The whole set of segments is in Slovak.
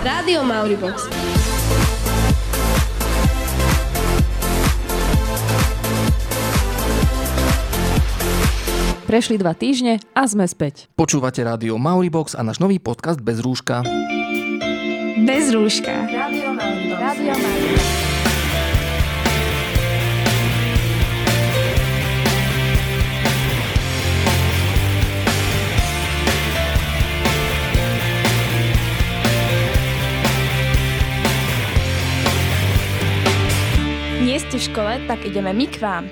Rádio Mauribox. Prešli 2 týždne a sme späť. Počúvate Rádio Mauribox a náš nový podcast Bez rúška. Bez rúška. Rádio Mauribox. Rádio Mauribox. V škole, tak ideme my k vám.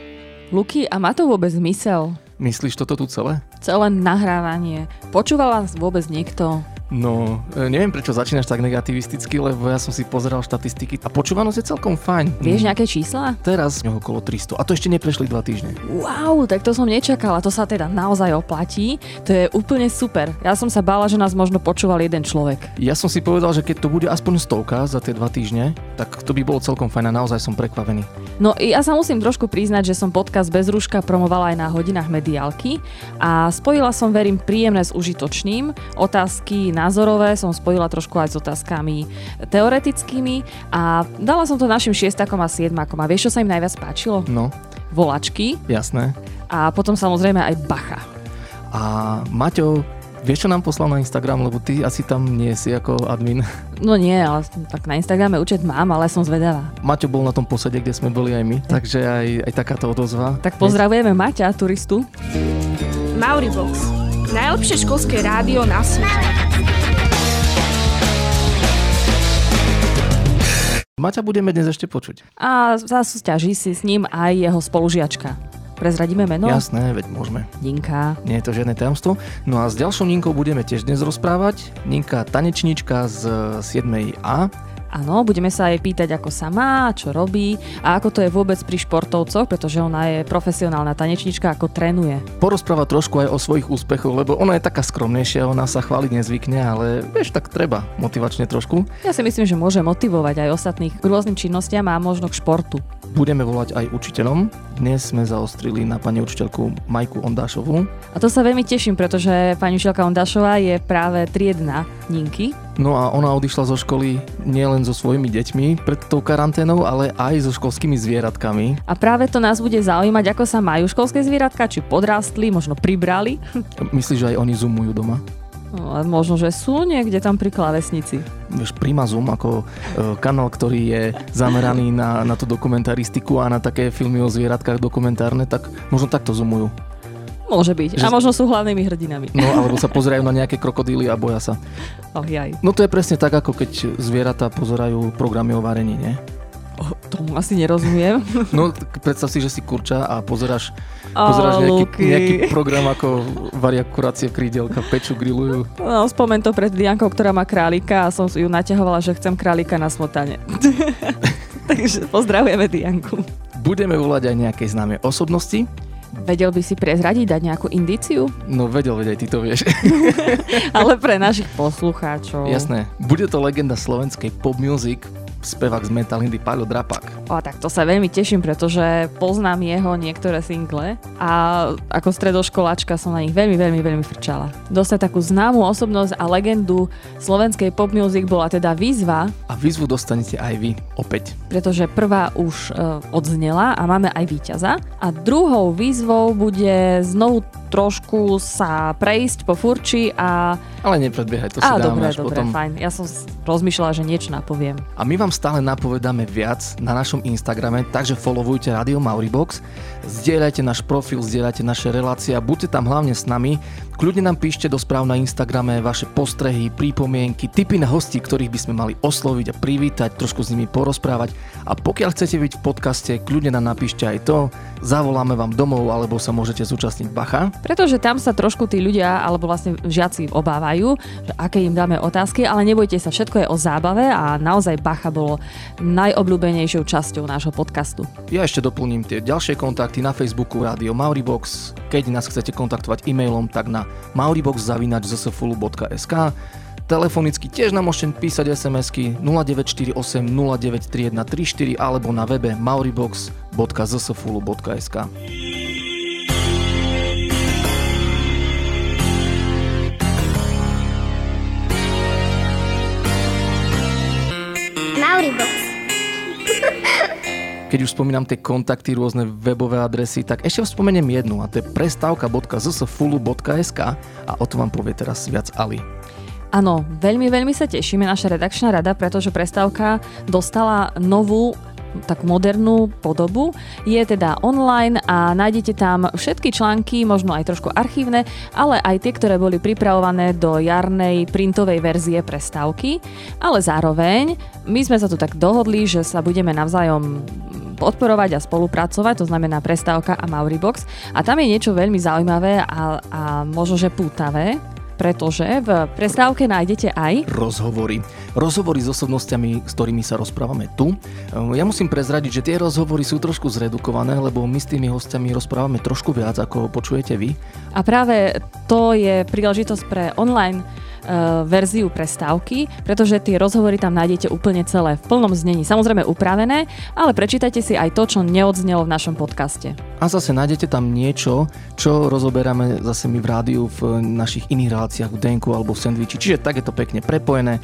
Luky, a má to vôbec zmysel? Myslíš toto tu celé? Celé nahrávanie. Počúval vás vôbec niekto? No, neviem, prečo začínaš tak negativisticky, lebo ja som si pozeral štatistiky a počúvanosť je celkom fajn. Vieš nejaké čísla? Teraz okolo 300 a to ešte neprešli 2 týždne. Wow, tak to som nečakala, to sa teda naozaj oplatí. To je úplne super. Ja som sa bála, že nás možno počúval jeden človek. Ja som si povedal, že keď to bude aspoň 100 za tie 2 týždne, tak to by bolo celkom fajn a naozaj som prekvapený. No ja sa musím trošku priznať, že som podcast Bez rúška promovala aj na hodinách mediálky a spojila som, verím, príjemné s užitočným. Otázky názorové som spojila trošku aj s otázkami teoretickými a dala som to našim 6-takom a 7-takom. A vieš, čo sa im najviac páčilo? No. Volačky. Jasné. A potom samozrejme aj Bacha. A Maťo, vieš, čo nám poslal na Instagram, lebo ty asi tam nie si ako admin? No nie, ale tak na Instagrame účet mám, ale som zvedavá. Maťo bol na tom posede, kde sme boli aj my, takže aj takáto odozva. Tak pozdravujeme Maťa, turistu. Mauribox, najlepšie školské rádio na svete. Maťa budeme dnes ešte počuť. A zase ťaží si s ním aj jeho spolužiačka. Prezradíme meno? Jasné, veď môžeme. Ninka. Nie je to žiadne tajomstvo. No a s ďalšou Ninkou budeme tiež dnes rozprávať. Ninka tanečníčka z 7A. Áno, budeme sa aj pýtať, ako sa má, čo robí a ako to je vôbec pri športovcoch, pretože ona je profesionálna tanečnička, ako trénuje. Porozpráva trošku aj o svojich úspechoch, lebo ona je taká skromnejšia, ona sa chváliť nezvykne, ale vieš, tak treba motivačne trošku. Ja si myslím, že môže motivovať aj ostatných k rôznym činnostiam a možno k športu. Budeme volať aj učiteľom. Dnes sme zaostrili na pani učiteľku Majku Ondášovú. A to sa veľmi teším, pretože pani učiteľka Ondášová je práve triedna Ninky. No a ona odišla zo školy nielen so svojimi deťmi pred tou karanténou, ale aj so školskými zvieratkami. A práve to nás bude zaujímať, ako sa majú školské zvieratka, či podrastli, možno pribrali. Myslíš, že aj oni zoomujú doma? No, možno, že sú niekde tam pri klávesnici. Vieš, Prima Zoom ako kanál, ktorý je zameraný na tú dokumentaristiku a na také filmy o zvieratkách dokumentárne, tak možno takto zoomujú. Môže byť. A možno sú hlavnými hrdinami. No, alebo sa pozerajú na nejaké krokodíly a boja sa. Oh, jaj. No to je presne tak, ako keď zvieratá pozerajú programy o varení, nie? Tomu asi nerozumiem. No, predstav si, že si kurča a pozeráš nejaký program, ako varia kurácie krídelka, peču, grillujú. No, spomen to pred Diankou, ktorá má králika a som ju naťahovala, že chcem králika na smotane. Takže pozdravujeme Dianku. Budeme volať aj nejaké známe osobnosti. Vedel by si prezradiť, dať nejakú indíciu? No vedel, aj ty to vieš. Ale pre našich poslucháčov. Jasné. Bude to legenda slovenskej pop music, spevák z Metalindy Paľo Drapák. A tak to sa veľmi teším, pretože poznám jeho niektoré single a ako stredoškoláčka som na nich veľmi, veľmi, veľmi frčala. Dostať takú známú osobnosť a legendu slovenskej pop music bola teda výzva. A výzvu dostanete aj vy opäť. Pretože prvá už odznela a máme aj víťaza. A druhou výzvou bude znovu trošku sa prejsť po furči a... Ale nepredbiehaj, to si dáme až potom. Dobre, fajn. Ja som rozmýšľala, že niečo napoviem. A my vám stále napovedáme viac na našom Instagrame, takže followujte Rádio Mauribox, zdieľajte náš profil, zdieľajte naše relácie a buďte tam hlavne s nami. Kľudne nám píšte do správ na Instagrame vaše postrehy, prípomienky, tipy na hostí, ktorých by sme mali osloviť a privítať, trošku s nimi porozprávať. A pokiaľ chcete byť v podcaste, kľudne nám napíšte aj to, zavoláme vám domov alebo sa môžete zúčastniť Bacha. Pretože tam sa trošku tí ľudia, alebo vlastne žiaci obávajú, že aké im dáme otázky, ale nebojte sa, všetko je o zábave a naozaj Bacha bolo najobľúbenejšou časťou nášho podcastu. Ja ešte doplním tie ďalšie kontakty na Facebooku Rádio Mauribox. Keď nás chcete kontaktovať e-mailom, tak na mauribox@zsfulu.sk. Telefonicky tiež nám môžete písať SMS-ky 0948 093134 alebo na webe mauribox.zsfulu.sk. Keď už spomínam tie kontakty, rôzne webové adresy, tak ešte spomeniem jednu, a to je prestávka.zsfulu.sk a o to vám povie teraz viac Ali. Áno, veľmi, veľmi sa tešíme, naša redakčná rada, pretože prestávka dostala novú tak modernú podobu. Je teda online a nájdete tam všetky články, možno aj trošku archívne, ale aj tie, ktoré boli pripravované do jarnej printovej verzie prestávky. Ale zároveň my sme sa tu tak dohodli, že sa budeme navzájom podporovať a spolupracovať, to znamená prestávka a Mauribox. A tam je niečo veľmi zaujímavé a možno, že pútavé, pretože v prestávke nájdete aj rozhovory. Rozhovory s osobnostiami, s ktorými sa rozprávame tu. Ja musím prezradiť, že tie rozhovory sú trošku zredukované, lebo my s tými hostiami rozprávame trošku viac, ako počujete vy. A práve to je príležitosť pre online verziu prestávky, pretože tie rozhovory tam nájdete úplne celé, v plnom znení. Samozrejme upravené, ale prečítajte si aj to, čo neodznelo v našom podcaste. A zase nájdete tam niečo, čo rozoberáme zase my v rádiu v našich iných reláciách, v denku alebo v sendviči. Čiže tak je to pekne prepojené.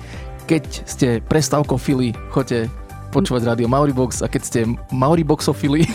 Keď ste prestávkofili, choďte počúvať rádio Mauribox, a keď ste Mauriboxofili,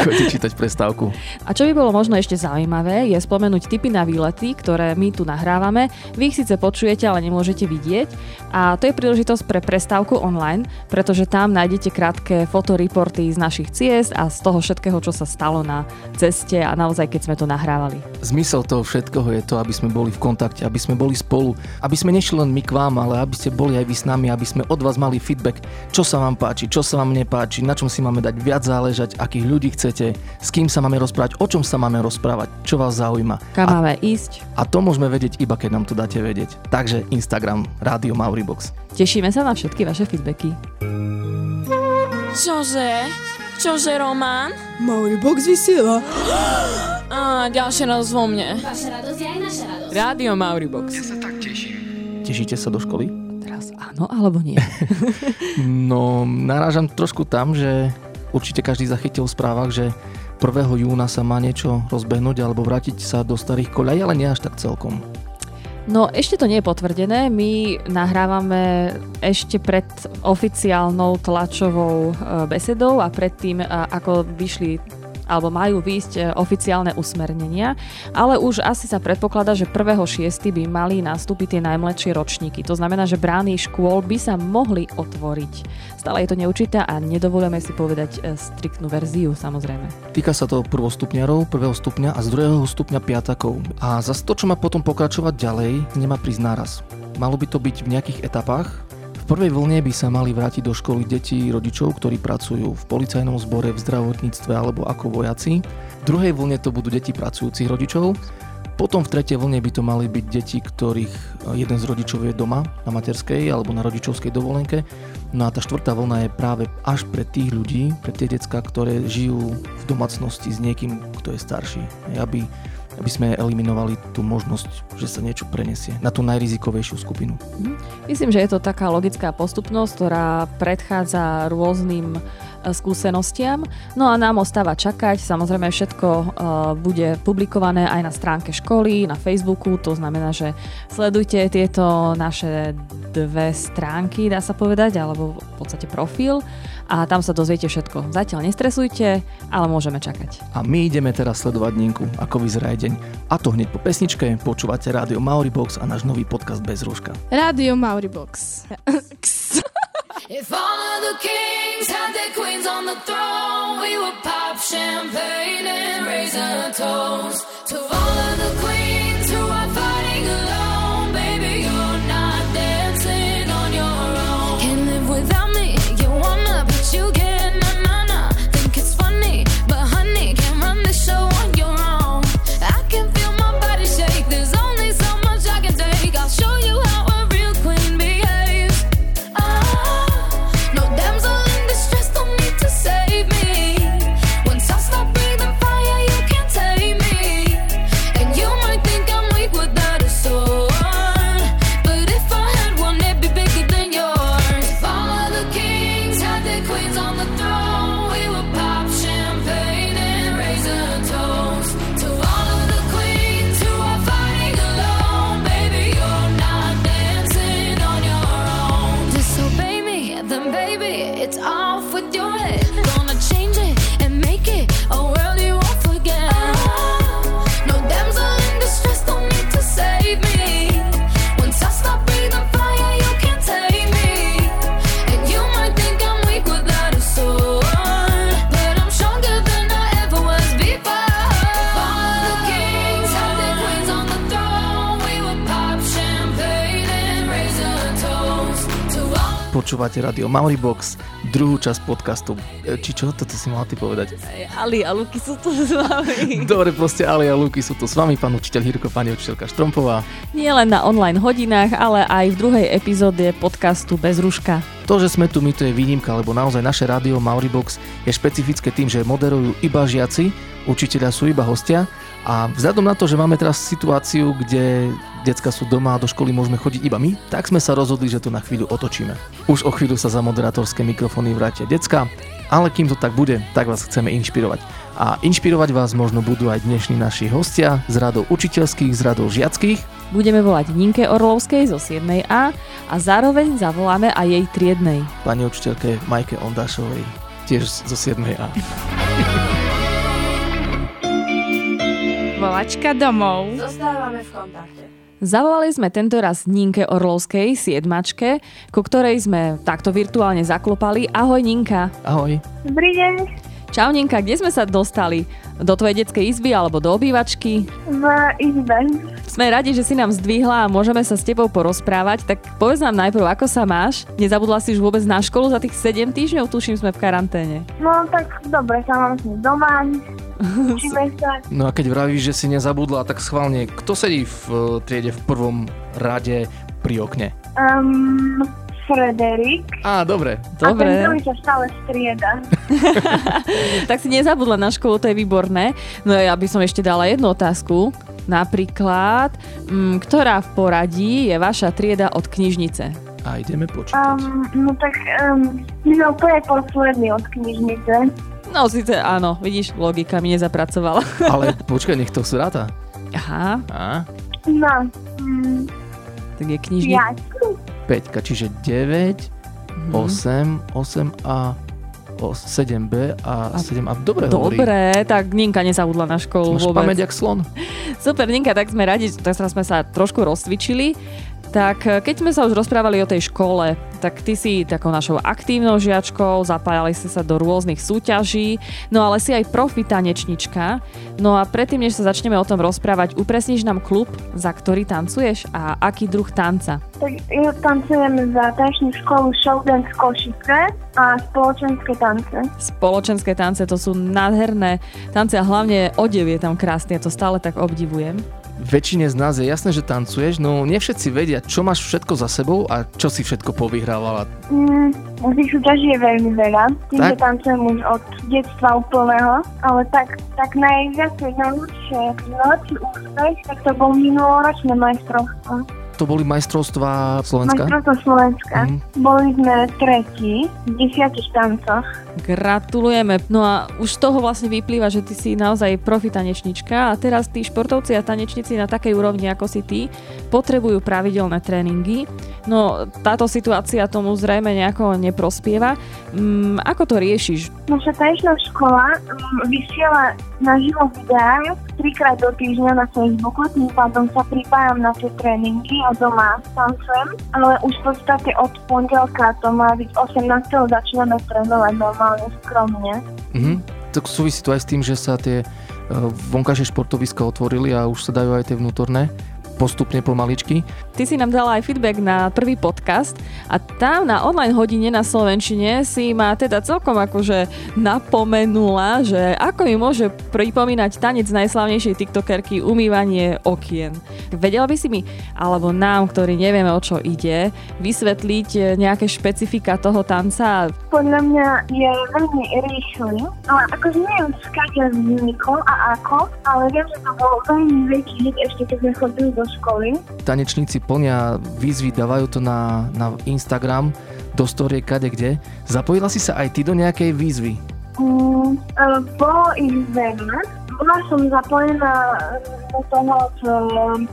chodíte čítať prestávku. A čo by bolo možno ešte zaujímavé, je spomenúť tipy na výlety, ktoré my tu nahrávame. Vy ich síce počujete, ale nemôžete vidieť. A to je príležitosť pre prestávku online, pretože tam nájdete krátke fotoreporty z našich ciest a z toho všetkého, čo sa stalo na ceste a naozaj, keď sme to nahrávali. Zmysel toho všetkého je to, aby sme boli v kontakte, aby sme boli spolu, aby sme nešli len my k vám, ale aby ste boli aj vy s nami, aby sme od vás mali feedback, čo sa vám páči, čo sa vám nepáči, na čom si máme dať viac záležať, akých ľudí chcete, s kým sa máme rozprávať, o čom sa máme rozprávať, čo vás zaujíma. Kam máme ísť? A to môžeme vedieť iba, keď nám to dáte vedieť. Takže Instagram, Rádio Mauribox. Tešíme sa na všetky vaše feedbacky. Čože? Čože, Roman? Mauribox vysiela. Á, ďalšia radosť vo mne. Vaša radosť je aj naša radosť. Rádio Mauribox. Ja sa tak teším. Tešíte sa do školy? Áno alebo nie? No, narážam trošku tam, že určite každý zachytil v správach, že 1. júna sa má niečo rozbehnúť alebo vrátiť sa do starých koľají, ale nie až tak celkom. No, ešte to nie je potvrdené. My nahrávame ešte pred oficiálnou tlačovou besedou a pred tým, ako vyšli alebo majú výjsť oficiálne usmernenia, ale už asi sa predpokladá, že 1.6. by mali nastúpiť tie najmladšie ročníky. To znamená, že brány škôl by sa mohli otvoriť. Stále je to neurčité a nedovolujeme si povedať striktnú verziu, samozrejme. Týka sa to prvostupňarov, 1. stupňa a z 2. stupňa piatakov. A zase to, čo má potom pokračovať ďalej, nemá prísť naraz. Malo by to byť v nejakých etapách. V prvej vlne by sa mali vrátiť do školy deti rodičov, ktorí pracujú v policajnom zbore, v zdravotníctve alebo ako vojaci. V druhej vlne to budú deti pracujúcich rodičov. Potom v tretej vlne by to mali byť deti, ktorých jeden z rodičov je doma na materskej alebo na rodičovskej dovolenke. No a tá štvrtá vlna je práve až pre tých ľudí, pre tie decká, ktoré žijú v domácnosti s niekým, kto je starší. Aby sme eliminovali tú možnosť, že sa niečo prenesie na tú najrizikovejšiu skupinu. Myslím, že je to taká logická postupnosť, ktorá predchádza rôznym skúsenostiam. No a nám ostáva čakať. Samozrejme všetko bude publikované aj na stránke školy, na Facebooku. To znamená, že sledujte tieto naše dve stránky, dá sa povedať, alebo v podstate profil. A tam sa dozviete všetko. Zatiaľ nestresujte, ale môžeme čakať. A my ideme teraz sledovať Ninku, ako vyzerá deň. A to hneď po pesničke. Počúvate Rádio Mauribox a náš nový podcast Bez rúška. Rádio Mauribox. If all of the kings had their queens on the throne, we would pop champagne and raise a toast to all of the queens who are fighting alone. Baby, you're not dancing on your own. Can't live without me. You wanna, but you can't. Na-na-na. Think it's funny, but honey, can't run the show on your own. I can feel my body shake. There's only so much I can take. I'll show you how I. Save me. Once I stop breathing fire, you can't take me. And you might think Počúvate Rádio Mauribox, druhú časť podcastu. Či čo? Toto si mala ty povedať. Ali a Luky sú tu s vami. Dobre, proste Ali a Luky sú tu s vami, pán učiteľ Hirko, pani učiteľka Štrompová. Nie len na online hodinách, ale aj v druhej epizóde podcastu Bez rúška. To, že sme tu my, to je výnimka, lebo naozaj naše Rádio Mauribox je špecifické tým, že moderujú iba žiaci, učiteľia sú iba hostia. A vzhľadom na to, že máme teraz situáciu, kde decka sú doma a do školy môžeme chodiť iba my, tak sme sa rozhodli, že to na chvíľu otočíme. Už o chvíľu sa za moderátorské mikrofóny vrátia decka, ale kým to tak bude, tak vás chceme inšpirovať. A inšpirovať vás možno budú aj dnešní naši hostia z radou učiteľských, z radou žiackých. Budeme volať Ninke Orlovskej zo 7A a zároveň zavoláme aj jej triednej. Pani učiteľke Majke Ondášovej, tiež zo 7A. Volačka domov. Zostávame v kontakte. Zavolali sme tentoraz Ninke Orlovskej, siedmačke, ku ktorej sme takto virtuálne zaklopali. Ahoj, Ninka. Ahoj. Dobrý deň. Čau, Ninka, kde sme sa dostali? Do tvojej detskej izby alebo do obývačky? V izbe. Sme radi, že si nám zdvihla a môžeme sa s tebou porozprávať. Tak povedz nám najprv, ako sa máš? Nezabudla si už vôbec na školu? Za tých 7 týždňov, tuším, sme v karanténe. No tak dobre, sa mám doma. No a keď vravíš, že si nezabudla, tak schválne, kto sedí v triede v prvom rade pri okne? Frederik. Á, dobre. Dobre. A ten druhý sa stále strieda. Tak si nezabudla na školu, to je výborné. No ja by som ešte dala jednu otázku. Napríklad, ktorá v poradí je vaša trieda od knižnice? A ideme počítať. No úplne posledný od knižnice. No síce áno, vidíš, logika mi nezapracovala. Ale počkaj, nech to sráta. Aha. A? No. Tak je knižnica. Ja. 5, čiže 9, 8 a 7B a 7A. Dobre, hovorí. Dobre, tak Ninka nezahudla na školu vôbec. Máš pamäť jak slon. Super, Ninka, tak sme radi, tak sme sa trošku rozcvičili. Tak keď sme sa už rozprávali o tej škole, tak ty si takou našou aktívnou žiačkou, zapájali ste sa do rôznych súťaží, no ale si aj profi tanečnička. No a predtým, než sa začneme o tom rozprávať, upresníš nám klub, za ktorý tancuješ a aký druh tanca? Tak ja tancujem za tanečnú školu Showdance Košice a spoločenské tance. Spoločenské tance, to sú nádherné tance a hlavne odev je tam krásny, ja to stále tak obdivujem. Väčšine z nás je jasné, že tancuješ, no nie všetci vedia, čo máš všetko za sebou a čo si všetko povyhrávala. Tých súťaží je veľmi veľa, tým, že tancujem už od detstva úplného, ale tak najlepší úspech, tak to bol minuloročné majstrovstvo. To boli majstrovstvá Slovenska? Majstrovstvá Slovenska. Boli sme tretí v 10 tancoch. Gratulujeme. No a už z toho vlastne vyplýva, že ty si naozaj profi tanečnička a teraz tí športovci a tanečníci na takej úrovni, ako si ty, potrebujú pravidelné tréningy. No táto situácia tomu zrejme nejako neprospieva. Ako to riešiš? Naša tanečná škola vysiela naživo videá 3-krát do týždňa na Facebooku, tým pádom sa pripájam na tie tréningy a doma tancujem, ale už v podstate od pondelka, to má byť 18. začíname trénovať normálne, skromne. Tak súvisí to aj s tým, že sa tie vonkajšie športoviska otvorili a už sa dajú aj tie vnútorné postupne pomaličky. Ty si nám dala aj feedback na prvý podcast a tam na online hodine na slovenčine si ma teda celkom akože napomenula, že ako mi môže pripomínať tanec najslavnejšej tiktokerky umývanie okien. Vedela by si mi, alebo nám, ktorí nevieme, o čo ide, vysvetliť nejaké špecifika toho tanca? Podľa mňa je veľmi rýchly, ale akože neviem skáďa s nikom a ako, ale viem, že to bolo veľmi veľký hit ešte keď sme chodili do školy. Tanečníci plnia výzvy, dávajú to na Instagram, do storie, kadekde. Zapojila si sa aj ty do nejakej výzvy? Bolo ich veľa. Bola som zapojená do toho s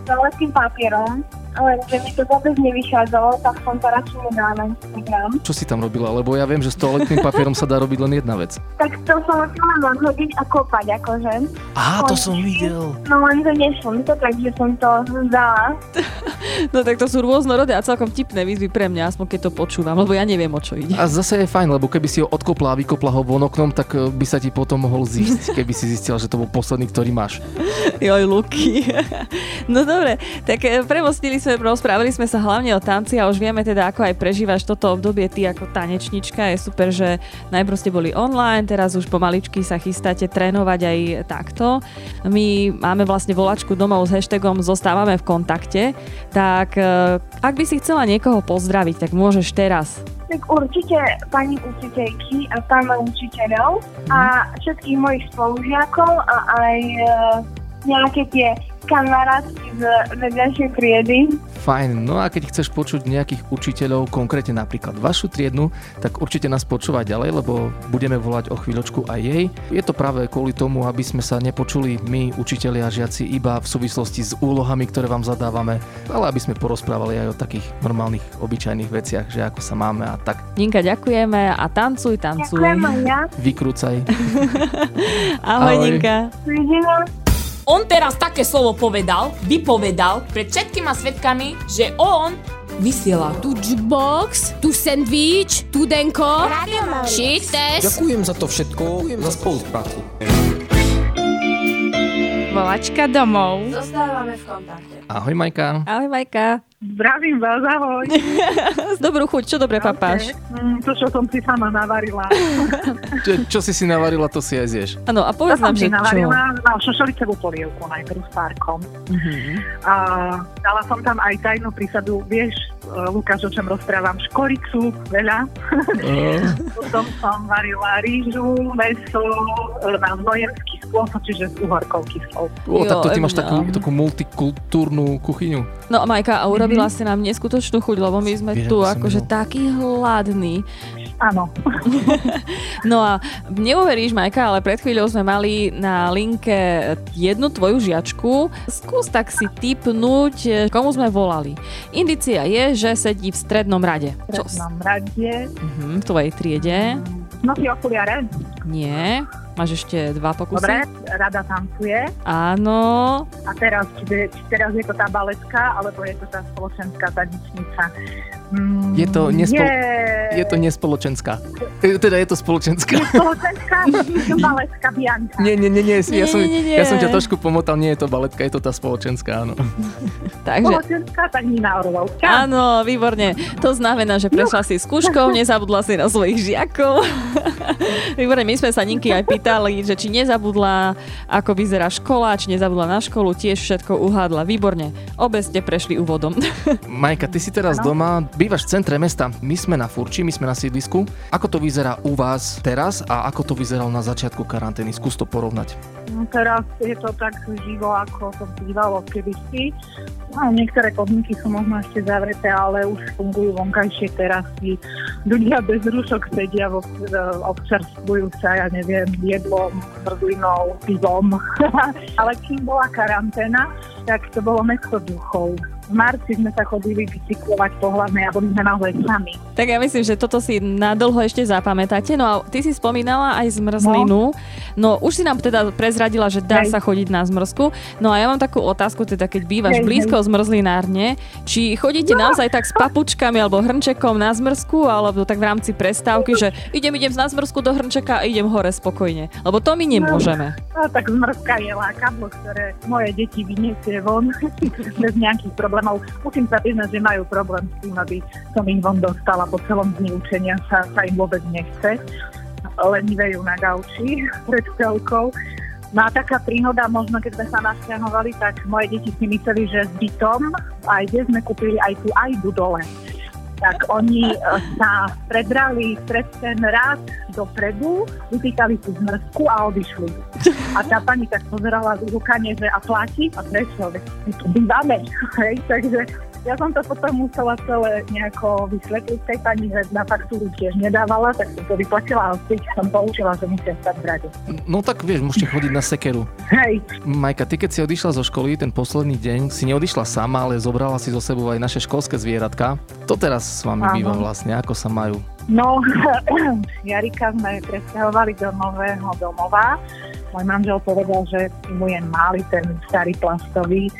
toaletným papierom, ale že mi to vôbec nevychádzalo, tak som to radšej nedala na Instagram. Čo si tam robila? Lebo ja viem, že s toaletným papierom sa dá robiť len jedna vec. Tak to som chcela nadhodiť a kopať, akože. Á, to som videl. No lenže nešlo mi to, takže som to dala. No tak to sú rôznorodé a celkom tipné výzvy pre mňa, aspoň keď to počúvam, lebo ja neviem, o čo ide. A zase je fajn, lebo keby si ho odkopla a vykopla ho von oknom, tak by sa ti potom mohol zísť, keby si zistila, že to bol posledný, ktorý máš. Joj, Luky. No dobre, tak premostili Kopanicovej rozprávali sme sa hlavne o tanci a už vieme teda, ako aj prežívaš toto obdobie ty ako tanečnička. Je super, že najprv ste boli online, teraz už pomaličky sa chystáte trénovať aj takto. My máme vlastne volačku domov s hashtagom Zostávame v kontakte, tak ak by si chcela niekoho pozdraviť, tak môžeš teraz. Tak určite pani učiteľky a pána učiteľov a všetkých mojich spolužiakov a aj nejaké tie kamarátky z vedľajšej triedy. Fajn, no a keď chceš počuť nejakých učiteľov, konkrétne napríklad vašu triednu, tak určite nás počúvaj ďalej, lebo budeme volať o chvíľočku aj jej. Je to práve kvôli tomu, aby sme sa nepočuli my, učitelia a žiaci, iba v súvislosti s úlohami, ktoré vám zadávame, ale aby sme porozprávali aj o takých normálnych, obyčajných veciach, že ako sa máme a tak. Ninka, ďakujeme a tancuj, tancuj. Ďakujem aj ja. Vykrúcaj. Ahoj, Ninka. Vidíme. On teraz také slovo vypovedal pred všetkýma svetkami, že on vysiela tu jukebox, tu sandwich, tu denko, šites. Ďakujem za to všetko, ďakujem za spoluprácu. Volačka domov. Zostávame v kontakte. Ahoj Majka. Ahoj Majka. Zdravím vás, ahoj. Dobrú chuť, čo dobre papáš? To, čo som si sama navarila. Čo si navarila, to si aj zješ. Áno, a povedz nám, že čo? To som si navarila, mal šošolicevú polievku najprv s párkom. Uh-huh. A dala som tam aj tajnú prísadu, vieš, Lukáš, o čom rozprávam, škoricu, veľa. Potom som varila rýžu, meso, na znojenský spôsob, čiže z uhorkov kyslov. Tak to ty máš takú multikultúrnu kuchyňu. No Majka, a robila si nám neskutočnú chuť, lebo my sme tu akože takí hladní. Áno. No a neuveríš, Majka, ale pred chvíľou sme mali na linke jednu tvoju žiačku. Skús tak si tipnúť, komu sme volali. Indícia je, že sedí v strednom rade. V strednom rade. V tvojej triede. No si okuliare? Nie. Máš ešte dva pokusy. Dobre, rada tancuje. Áno. A teraz je to tá baletka, alebo je to tá spoločenská tanečnica. Je to nespoločenská. Teda je to spoločenská. Nespoločenská? Je to baletka Bianka. Nie. Ja som ťa trošku pomotal. Nie je to baletka, je to tá spoločenská, áno. Takže... Spoločenská, tak Ninka Orlovská. Áno, výborne. To znamená, že prešla si skúškou, nezabudla si na svojich žiakov. Výborne, my sme sa Ninky aj pýtali, že či nezabudla, ako vyzerá škola, či nezabudla na školu, tiež všetko uhádla. Výborne, obe ste prešli úvodom. Majka, ty si teraz doma, bývaš v centre mesta, my sme na Furči, my sme na sídlisku. Ako to vyzerá u vás teraz a ako to vyzeralo na začiatku karantény? Skús to porovnať. Teraz je to tak živo, ako to bývalo kedysi. Niektoré podniky sú možno ešte zavreté, ale už fungujú vonkajšie terasy. Ľudia bez rúšok sedia, občerstvujú sa, ja neviem, jedlom, mrzlinou, pivom. Ale kým bola karanténa, tak to bolo mesto duchov. V marci sme sa chodili bicyklovať po hlavnej a boli sme naozaj sami. Tak ja myslím, že toto si nadlho ešte zapamätáte. No a ty si spomínala aj zmrzlinu. No už si nám teda prezradila, že dá sa chodiť na zmrzku. No a ja mám takú otázku, teda keď bývaš blízko zmrzlinárne, či chodíte naozaj tak s papučkami alebo hrnčekom na zmrzku, alebo tak v rámci prestávky, že idem na zmrzku do hrnčeka a idem hore spokojne. Lebo to my nemôžeme. No tak zmrzka je lákadlo, ktoré moje deti vyniesie von bez nejakých problémov. Musím sa priznať, že majú problém s tým, aby som ich von dostala po celom dni učenia, sa im vôbec nechce. Lenivejú na gauči pred telkou. No a taká príhoda, možno keď sme sa nasťahovali, tak moje deti si mysleli, že s bytom aj kde sme kúpili aj tú ajdu dole. Tak oni sa prebrali pred ten rád dopredu, vypýtali si zmrzku a odišli. A tá pani tak pozerala z úkane, že a platí a prešlo, veď my tu bývame. Takže ja som to potom musela celé nejako vysvetliť tej pani, že na faktúru tiež nedávala, tak som to vyplatila a vtedy som poučila, že musia stať v rade. No tak vieš, môžete chodiť na sekeru. Hej. Majka, ty keď si odišla zo školy ten posledný deň, si neodišla sama, ale zobrala si so sebou aj naše školské zvieratka. To teraz s vami býva vlastne, ako sa majú? No, Jarika sme presťahovali do nového domova. Môj manžel povedal, že mu je malý ten starý plastový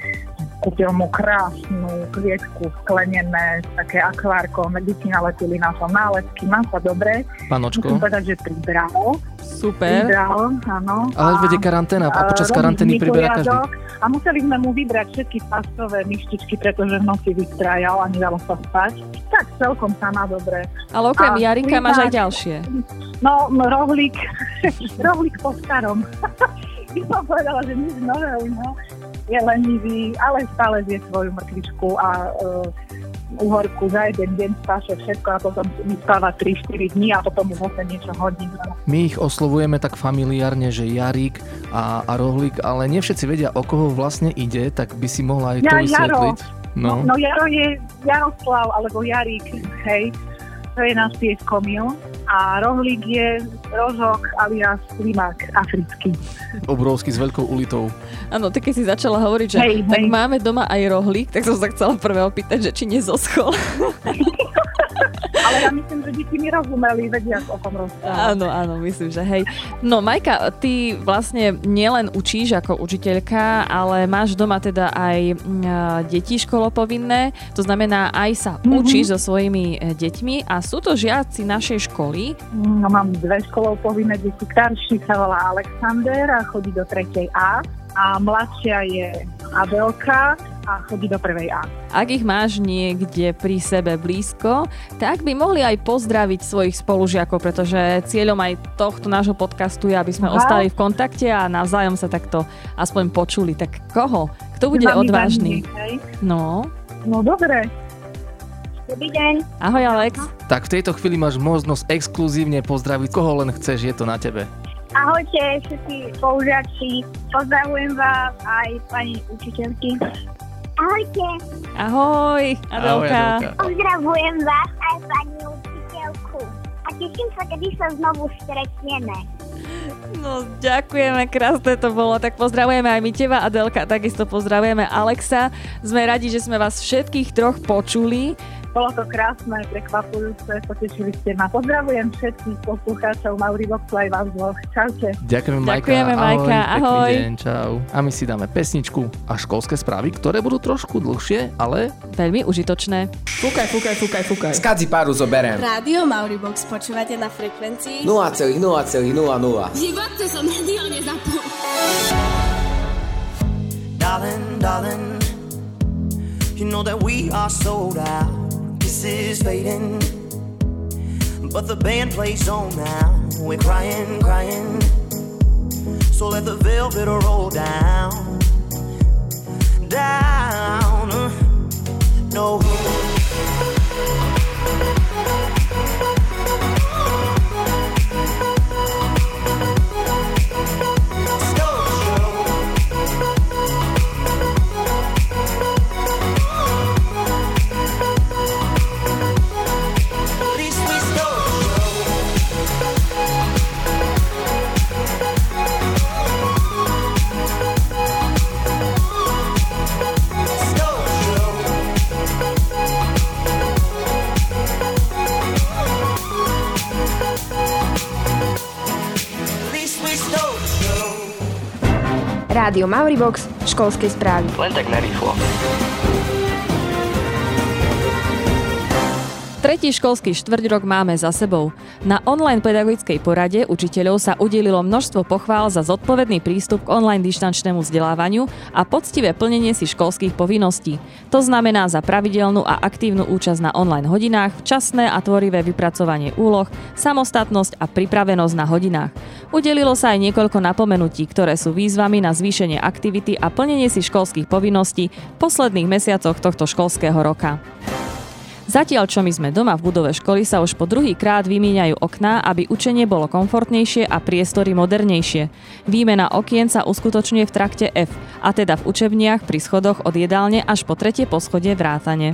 Kúpil mu krásnu kvietku sklenené, také akvárko, medzi naletili na to nálepky, má sa dobre. Panočko. Musím povedať, že pribral. Super. Vybral, áno. Ale vede karanténa a počas karantény priberá každý. A museli sme mu vybrať všetky pastové myštičky, pretože v noci vystrajal a nedalo sa spať. Tak celkom sa má dobre. Ale okrem Jarinka máš aj ďalšie. No, rohlík po starom. Ja som povedala, že nič nového, no. Je lenivý, ale stále vie svoju mrkvičku a uhorku za jeden deň spáše všetko a potom vyspáva 3-4 dní a potom mu zase niečo hodí. My ich oslovujeme tak familiárne, že Jarík a Rohlík, ale nie všetci vedia, o koho vlastne ide, tak by si mohla aj to vysvetliť. No. No Jaro je Jaroslav alebo Jarík, hej, to je náš pieskomil. A Rohlík je rožok alias limák africký. Obrovský s veľkou ulitou. Áno, tak keď si začala hovoriť, že hej. Máme doma aj rohlík, tak som sa chcela prvé opýtať, že či nezoschol. Ale ja myslím, že deti mi rozumeli, vedia o kom rozprávať. Áno, myslím, že hej. No Majka, ty vlastne nielen učíš ako učiteľka, ale máš doma teda aj deti školopovinné, to znamená aj sa učíš so svojimi deťmi a sú to žiaci našej školy. No mám dve školopovinné deti, starší sa volá Alexander a chodí do 3. A. A mladšia je Abelka a chodí do 1. A. Ak ich máš niekde pri sebe blízko, tak by mohli aj pozdraviť svojich spolužiakov, pretože cieľom aj tohto nášho podcastu je, aby sme ostali v kontakte a navzájom sa takto aspoň počuli. Tak koho? Kto bude odvážny? No dobre. Dobrý deň. Ahoj Alex. Tak v tejto chvíli máš možnosť exkluzívne pozdraviť koho len chceš, je to na tebe. Ahojte všetci spolužiaci, pozdravujem vás aj pani učiteľky. Ahojte. Ahoj, Adelka. Pozdravujem vás aj pani učiteľku. A teším sa, kedy sa znovu stretneme. No, ďakujeme, krásne to bolo. Tak pozdravujeme aj my teba, Adelka, takisto pozdravujeme Alexa. Sme radi, že sme vás všetkých troch počuli. Bolo to krásne, prekvapujúce, potešili ste ma. Pozdravujem všetkých poslucháčov Mauriboxu aj vás dvoch. Čaute. Ďakujeme, Majka. Ahoj. Pekný deň, čau. A my si dáme pesničku a školské správy, ktoré budú trošku dlhšie, ale veľmi užitočné. Fúkaj. Skadzi páru zoberiem. Rádio Mauribox počúvate na frekvencii 0,0,00. Život to som hneď nezapol. Darling, you know that we are sold out. Is fading, but the band plays on now. We're crying, so let the velvet roll down. No, Rádio Mauribox, školské správy. Len tak narýchlo. Tretí školský štvrťrok máme za sebou. Na online pedagogickej porade učiteľov sa udelilo množstvo pochvál za zodpovedný prístup k online dištančnému vzdelávaniu a poctivé plnenie si školských povinností. To znamená za pravidelnú a aktívnu účasť na online hodinách, včasné a tvorivé vypracovanie úloh, samostatnosť a pripravenosť na hodinách. Udelilo sa aj niekoľko napomenutí, ktoré sú výzvami na zvýšenie aktivity a plnenie si školských povinností v posledných mesiacoch tohto školského roka. Zatiaľ, čo my sme doma v budove školy, sa už po druhýkrát vymieňajú okná, aby učenie bolo komfortnejšie a priestory modernejšie. Výmena okien sa uskutočňuje v trakte F, a teda v učebniach pri schodoch od jedálne až po tretie poschodie vrátane.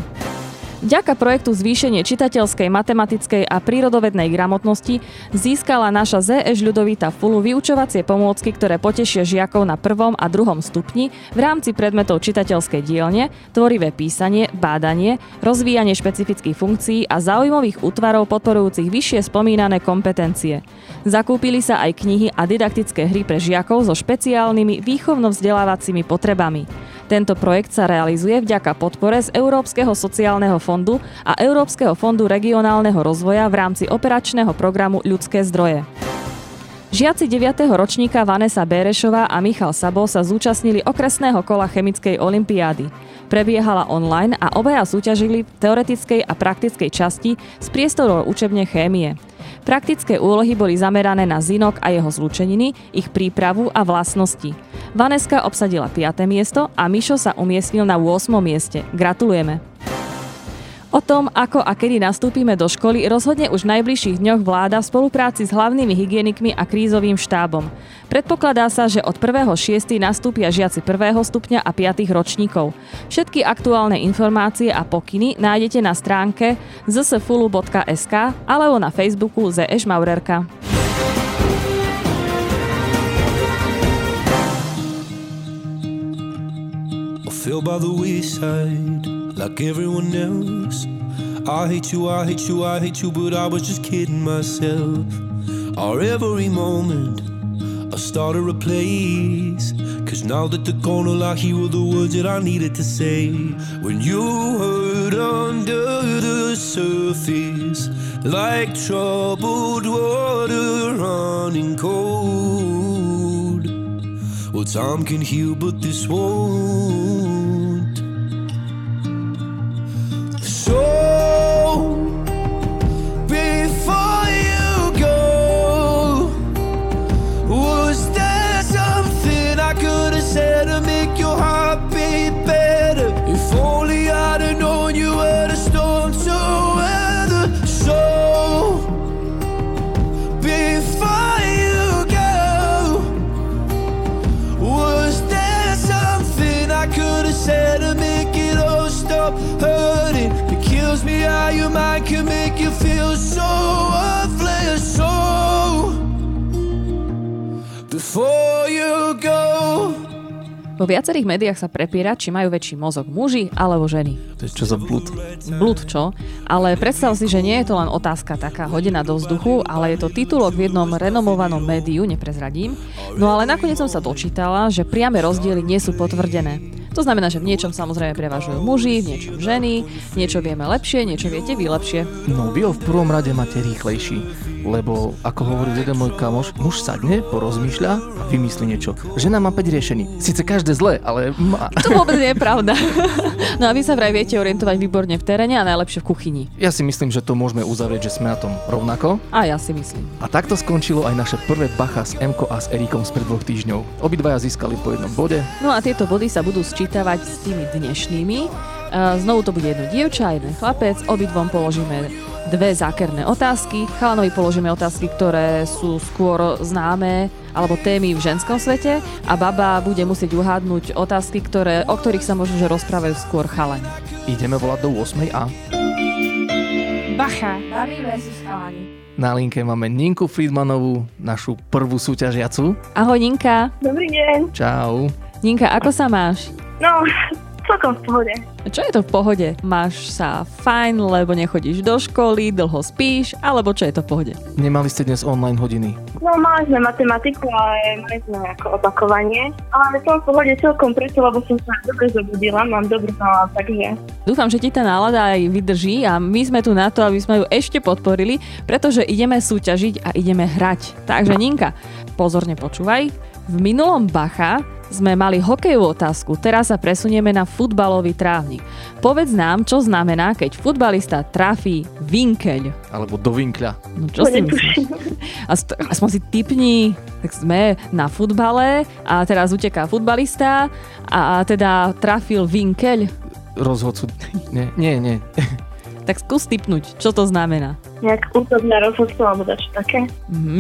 Vďaka projektu Zvýšenie čitateľskej, matematickej a prírodovednej gramotnosti získala naša ZŠ Ľudovita Fulu vyučovacie pomôcky, ktoré potešia žiakov na 1. a 2. stupni v rámci predmetov čitateľskej dielne, tvorivé písanie, bádanie, rozvíjanie špecifických funkcií a záujmových útvarov podporujúcich vyššie spomínané kompetencie. Zakúpili sa aj knihy a didaktické hry pre žiakov so špeciálnymi výchovno-vzdelávacími potrebami. Tento projekt sa realizuje vďaka podpore z Európskeho sociálneho fondu a Európskeho fondu regionálneho rozvoja v rámci operačného programu Ľudské zdroje. Žiaci 9. ročníka Vanessa Bérešová a Michal Sabo sa zúčastnili okresného kola chemickej olympiády. Prebiehala online a obaja súťažili v teoretickej a praktickej časti z priestorov učebne chémie. Praktické úlohy boli zamerané na zinok a jeho zlúčeniny, ich prípravu a vlastnosti. Vaneska obsadila 5. miesto a Mišo sa umiestnil na 8. mieste. Gratulujeme! O tom, ako a kedy nastúpime do školy, rozhodne už v najbližších dňoch vláda v spolupráci s hlavnými hygienikmi a krízovým štábom. Predpokladá sa, že od 1.6. nastúpia žiaci 1. stupňa a 5. ročníkov. Všetky aktuálne informácie a pokyny nájdete na stránke zsfulu.sk alebo na Facebooku ZŠ Maurerka. Like everyone else, I hate you, I hate you, I hate you, but I was just kidding myself. Our every moment, I started a place, cause now that they're gonna lock you were the words that I needed to say. When you hurt under the surface, like troubled water running cold. Well, time can heal, but this won't. So, before you go, was there something I could have said to make your heart beat better? If only I'd have known you were the storm to weather. So, before you go, was there something I could have said to make it all stop hurting? Me how your mind can make you feel so worthless. So before you go. Vo viacerých médiách sa prepiera, či majú väčší mozog muži alebo ženy. To je čo za blúd? Blúd, čo? Ale predstav si, že nie je to len otázka taká hodená do vzduchu, ale je to titulok v jednom renomovanom médiu, neprezradím. No ale nakoniec som sa dočítala, že priame rozdiely nie sú potvrdené. To znamená, že v niečom samozrejme prevažujú muži, v niečom ženy, niečo vieme lepšie, niečo viete vy lepšie. No, bio v prvom rade máte rýchlejší, lebo ako hovoril jeden môj kamoš, muž sadne, porozmýšľa a vymyslí niečo. Žena má 5 riešení. Sice každé zlé, ale má. To vôbec nie je pravda. No a vy sa vraj viete orientovať výborne v teréne a najlepšie v kuchyni. Ja si myslím, že to môžeme uzavrieť, že sme na tom rovnako. A ja si myslím. A takto skončilo aj naše prvé bacha s Emko a s Erikom spred 2 týždňov. Obidvaja získali po jednom bode. No a tieto body sa budú čítavať s tými dnešnými. Znovu to bude jedno dievča, jeden chlapec. Obidvom položíme 2 zákerné otázky. Chalanovi položíme otázky, ktoré sú skôr známe alebo témy v ženskom svete a baba bude musieť uhádnuť otázky, o ktorých sa možno že rozprávajú skôr chalani. Ideme volať do 8. a... Bacha. Babi versus chalani. Na linke máme Ninku Friedmanovú, našu prvú súťažiacu. Ahoj Ninka. Dobrý deň. Čau. Ninka, ako sa máš? No, celkom v pohode. Čo je to v pohode? Máš sa fajn, lebo nechodíš do školy, dlho spíš, alebo čo je to v pohode? Nemali ste dnes online hodiny? No, mali sme matematiku, ale mali sme ako opakovanie. Ale to v pohode celkom preto, lebo som sa dobre zobudila, mám dobrú náladu, takže... Dúfam, že ti tá nálada aj vydrží a my sme tu na to, aby sme ju ešte podporili, pretože ideme súťažiť a ideme hrať. Takže Ninka, pozorne počúvaj. V minulom bacha sme mali hokejovú otázku, teraz sa presunieme na futbalový trávnik. Povedz nám, čo znamená, keď futbalista trafí vinkeľ. Alebo do vinkeľa. No čo si myslíš? Aspoň si tipni, tak sme na futbale a teraz uteká futbalista a teda trafil vinkeľ. Rozhodcu. Nie. Tak skús tipnúť, čo to znamená. Nejak útok na rozhodcu, alebo dačo také?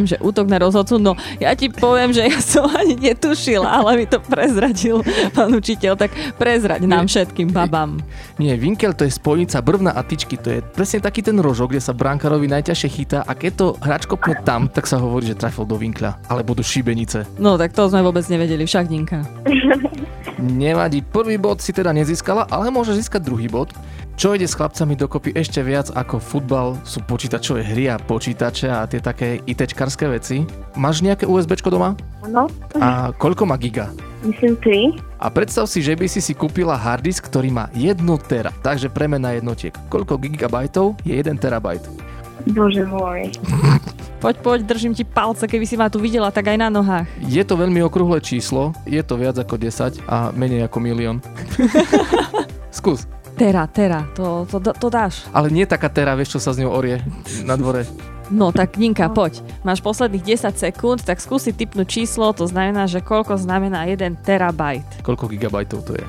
Že útok na rozhodcu, no ja ti poviem, že ja som ani netušila, ale mi to prezradil pán učiteľ, tak prezraď nám všetkým babám. Nie, vinkel to je spojnica brvna a tyčky, to je presne taký ten rožok, kde sa brankárovi najťažšie chytá a keď to hráč kopne tam, tak sa hovorí, že trafil do vinkla, alebo do šibenice. No tak to sme vôbec nevedeli, však Ninka. Nevadí, prvý bod si teda nezískala, ale môžeš získať druhý bod. Čo ide s chlapcami dokopy ešte viac ako futbal, sú počítačové hry a počítače a tie také ITčkarské veci. Máš nejaké USBčko doma? Áno. A koľko má giga? Myslím 3. A predstav si, že by si kúpila harddisk, ktorý má 1 tera. Takže premena jednotiek. Koľko gigabajtov je 1 terabajt? Bože môj. Poď, držím ti palce, keby si ma tu videla, tak aj na nohách. Je to veľmi okrúhle číslo, je to viac ako 10 a menej ako milión. Skús. Tera, to dáš. Ale nie taká tera, vieš, čo sa z ňou orie na dvore. No tak Ninka, poď. Máš posledných 10 sekúnd, tak skúsi tipnúť číslo, to znamená, že koľko znamená 1 terabajt. Koľko gigabajtov to je?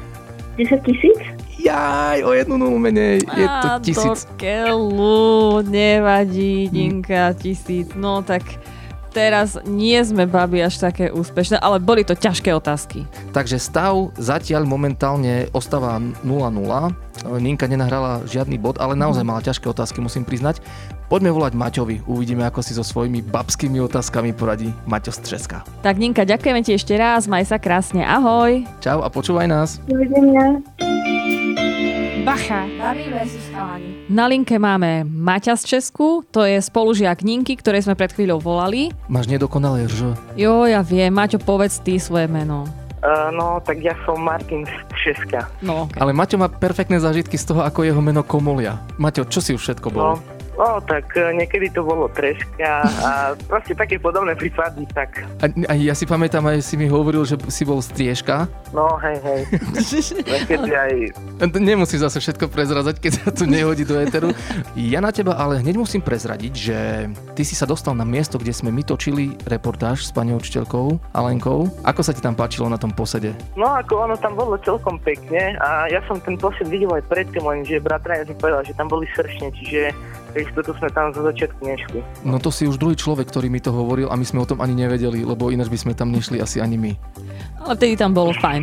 10 000? Jaj, o 1 nulu menej, je to 1000. To keľu, nevadí, Ninka, 1000. No tak teraz nie sme, babi, až také úspešné, ale boli to ťažké otázky. Takže stav zatiaľ momentálne ostáva 0-0. Ninka nenahrala žiadny bod, ale naozaj mala ťažké otázky, musím priznať. Poďme volať Maťovi, uvidíme, ako si so svojimi babskými otázkami poradí Maťo Streska. Tak Ninka, ďakujeme ti ešte raz, maj sa krásne, ahoj. Čau a počúvaj nás. Dovidenia. Bacha, babi versus chalani. Na linke máme Maťa z Česku, to je spolužiak Ninky, ktorej sme pred chvíľou volali. Máš nedokonalé ž. Jo, ja viem, Maťo, povedz ty svoje meno. No, tak ja som Martin Streska. No, okay. Ale Maťo má perfektné zážitky z toho, ako jeho meno komolia. Maťo, čo si už všetko bolo? No, tak niekedy to bolo treska a proste také podobné prípady, tak. A ja si pamätám, aj si mi hovoril, že si bol striežka. No, hej. Niekedy aj... Nemusíš zase všetko prezrazať, keď sa to nehodí do éteru. Ja na teba ale hneď musím prezradiť, že ty si sa dostal na miesto, kde sme my točili reportáž s pani učiteľkou Alenkou. Ako sa ti tam páčilo na tom posede? No, ako ono tam bolo celkom pekne a ja som ten posed videl aj predtým, lenže bratranec mi povedal, že tam boli sršne, čiže... Toto sme tam zo začiatku nešli. No to si už druhý človek, ktorý mi to hovoril a my sme o tom ani nevedeli, lebo ináč by sme tam nešli asi ani my. Ale vtedy tam bolo fajn.